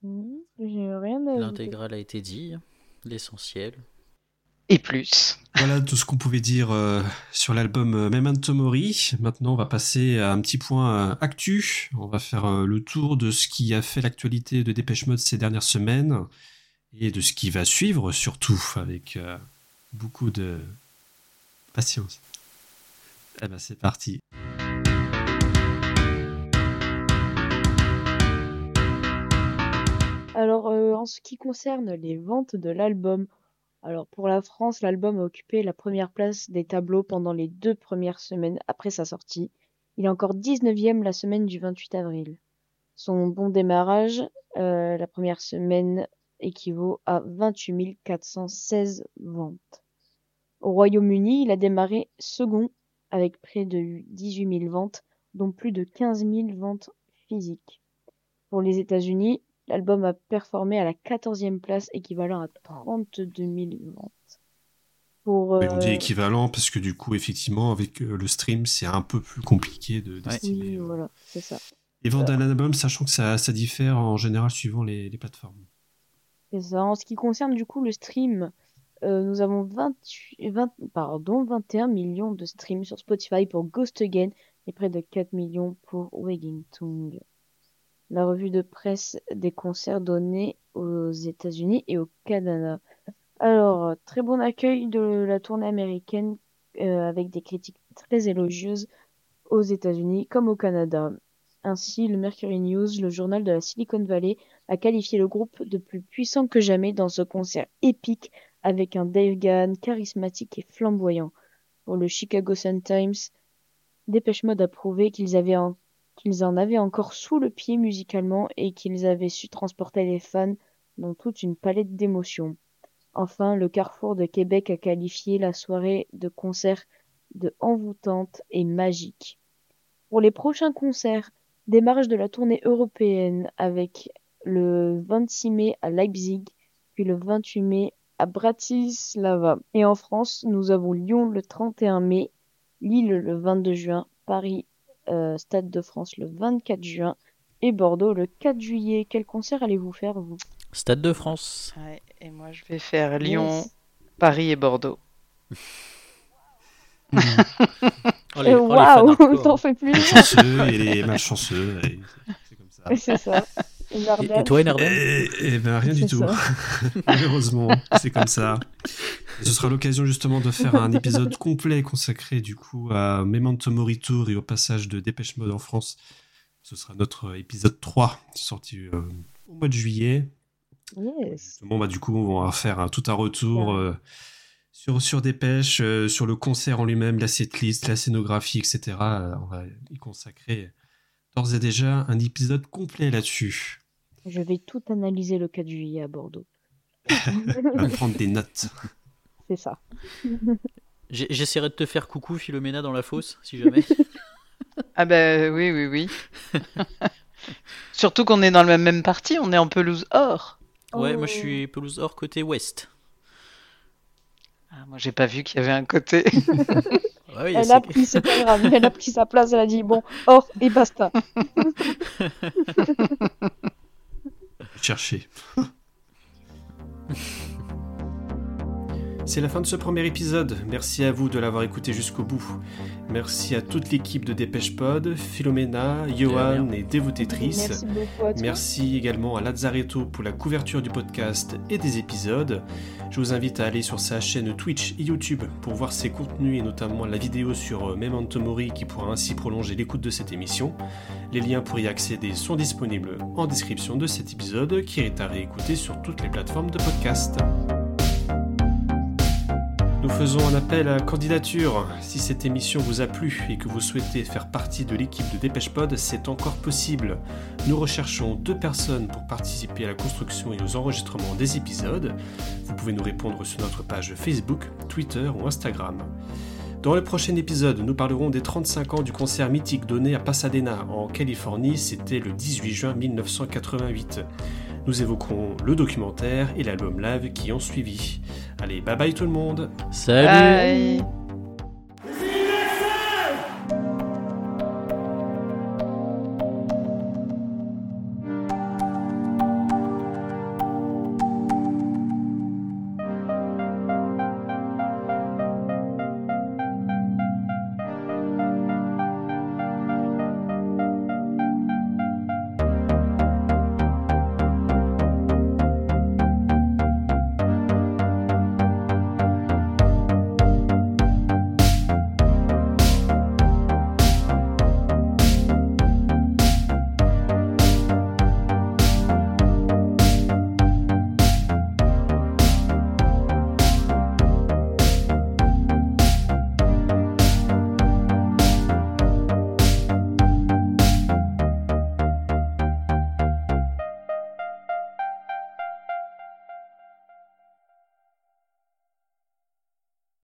Mmh, j'ai rien à... L'intégrale a été dit, l'essentiel. Et plus. Voilà tout ce qu'on pouvait dire euh, sur l'album Memento Mori. Maintenant, on va passer à un petit point euh, actu. On va faire euh, le tour de ce qui a fait l'actualité de Depeche Mode ces dernières semaines et de ce qui va suivre, surtout avec euh, beaucoup de patience. Eh ben, c'est parti. Alors, euh, en ce qui concerne les ventes de l'album, alors pour la France, l'album a occupé la première place des tableaux pendant les deux premières semaines après sa sortie. Il est encore dix-neuvième la semaine du vingt-huit avril. Son bon démarrage, euh, la première semaine, équivaut à vingt-huit mille quatre cent seize ventes. Au Royaume-Uni, il a démarré second avec près de dix-huit mille ventes dont plus de quinze mille ventes physiques. Pour les États-Unis, l'album a performé à la quatorzième place, équivalent à trente-deux mille ventes. Pour, euh... Mais on dit équivalent parce que du coup, effectivement, avec euh, le stream, c'est un peu plus compliqué de, d'estimer. Oui, euh... voilà, c'est ça. Et vendre euh... un album, sachant que ça, ça diffère en général suivant les, les plateformes. C'est ça. En ce qui concerne du coup le stream, euh, nous avons vingt-huit, vingt, pardon, vingt et un millions de streams sur Spotify pour Ghosts Again et près de quatre millions pour Wagging Tongue. La revue de presse des concerts donnés aux États-Unis et au Canada. Alors, très bon accueil de la tournée américaine euh, avec des critiques très élogieuses aux États-Unis comme au Canada. Ainsi, le Mercury News, le journal de la Silicon Valley, a qualifié le groupe de plus puissant que jamais dans ce concert épique avec un Dave Gahan charismatique et flamboyant. Pour le Chicago Sun-Times, Depeche Mode a prouvé qu'ils, avaient en... qu'ils en avaient encore sous le pied musicalement et qu'ils avaient su transporter les fans dans toute une palette d'émotions. Enfin, le Carrefour de Québec a qualifié la soirée de concert de envoûtante et magique. Pour les prochains concerts, démarrage de la tournée européenne avec le vingt-six mai à Leipzig, puis le vingt-huit mai à Bratislava. Et en France, nous avons Lyon le trente et un mai, Lille le vingt-deux juin, Paris, euh, Stade de France le vingt-quatre juin et Bordeaux le quatre juillet. Quel concert allez-vous faire, vous ? Stade de France. Ouais, et moi, je vais faire Lyon, yes. Paris et Bordeaux. Mmh. Oh, les, oh, oh, wow, on t'en fait plus. Les chanceux et les malchanceux. Et c'est comme ça. Et c'est ça. Et, et toi, Enardan ? Eh bien, rien c'est du tout. Malheureusement, c'est comme ça. Et ce sera l'occasion justement de faire un épisode complet consacré du coup à Memento Mori Tour et au passage de Depeche Mode en France. Ce sera notre épisode trois, sorti euh, au mois de juillet. Yes. Justement, bah, du coup, on va faire hein, tout un retour euh, sur, sur Depeche, euh, sur le concert en lui-même, la setlist, la scénographie, et cetera. Euh, on va y consacrer d'ores et déjà un épisode complet là-dessus. Je vais tout analyser le quatre juillet à Bordeaux. On va prendre des notes. C'est ça. J- j'essaierai de te faire coucou, Philomena, dans la fosse, si jamais. Ah ben bah, oui, oui, oui. Surtout qu'on est dans la même partie, on est en pelouse or. Ouais, oh. Moi je suis pelouse or côté ouest. Ah, moi j'ai pas vu qu'il y avait un côté. Ah oui, elle c'est... a pris, c'est pas grave, elle a pris sa place, elle a dit bon, or et basta. Cherchez. C'est la fin de ce premier épisode. Merci à vous de l'avoir écouté jusqu'au bout. Merci à toute l'équipe de DépêchePod, Philomena, Yohan et Dévotétrice. Merci beaucoup à toi. Merci également à Lazzaretto pour la couverture du podcast et des épisodes. Je vous invite à aller sur sa chaîne Twitch et YouTube pour voir ses contenus et notamment la vidéo sur Memento Mori qui pourra ainsi prolonger l'écoute de cette émission. Les liens pour y accéder sont disponibles en description de cet épisode qui est à réécouter sur toutes les plateformes de podcast. Nous faisons un appel à candidature. Si cette émission vous a plu et que vous souhaitez faire partie de l'équipe de DépêchePod, c'est encore possible. Nous recherchons deux personnes pour participer à la construction et aux enregistrements des épisodes. Vous pouvez nous répondre sur notre page Facebook, Twitter ou Instagram. Dans le prochain épisode, nous parlerons des trente-cinq ans du concert mythique donné à Pasadena, en Californie. C'était le dix-huit juin mille neuf cent quatre-vingt-huit. Nous évoquerons le documentaire et l'album live qui ont suivi. Allez, bye bye tout le monde. Salut. Bye.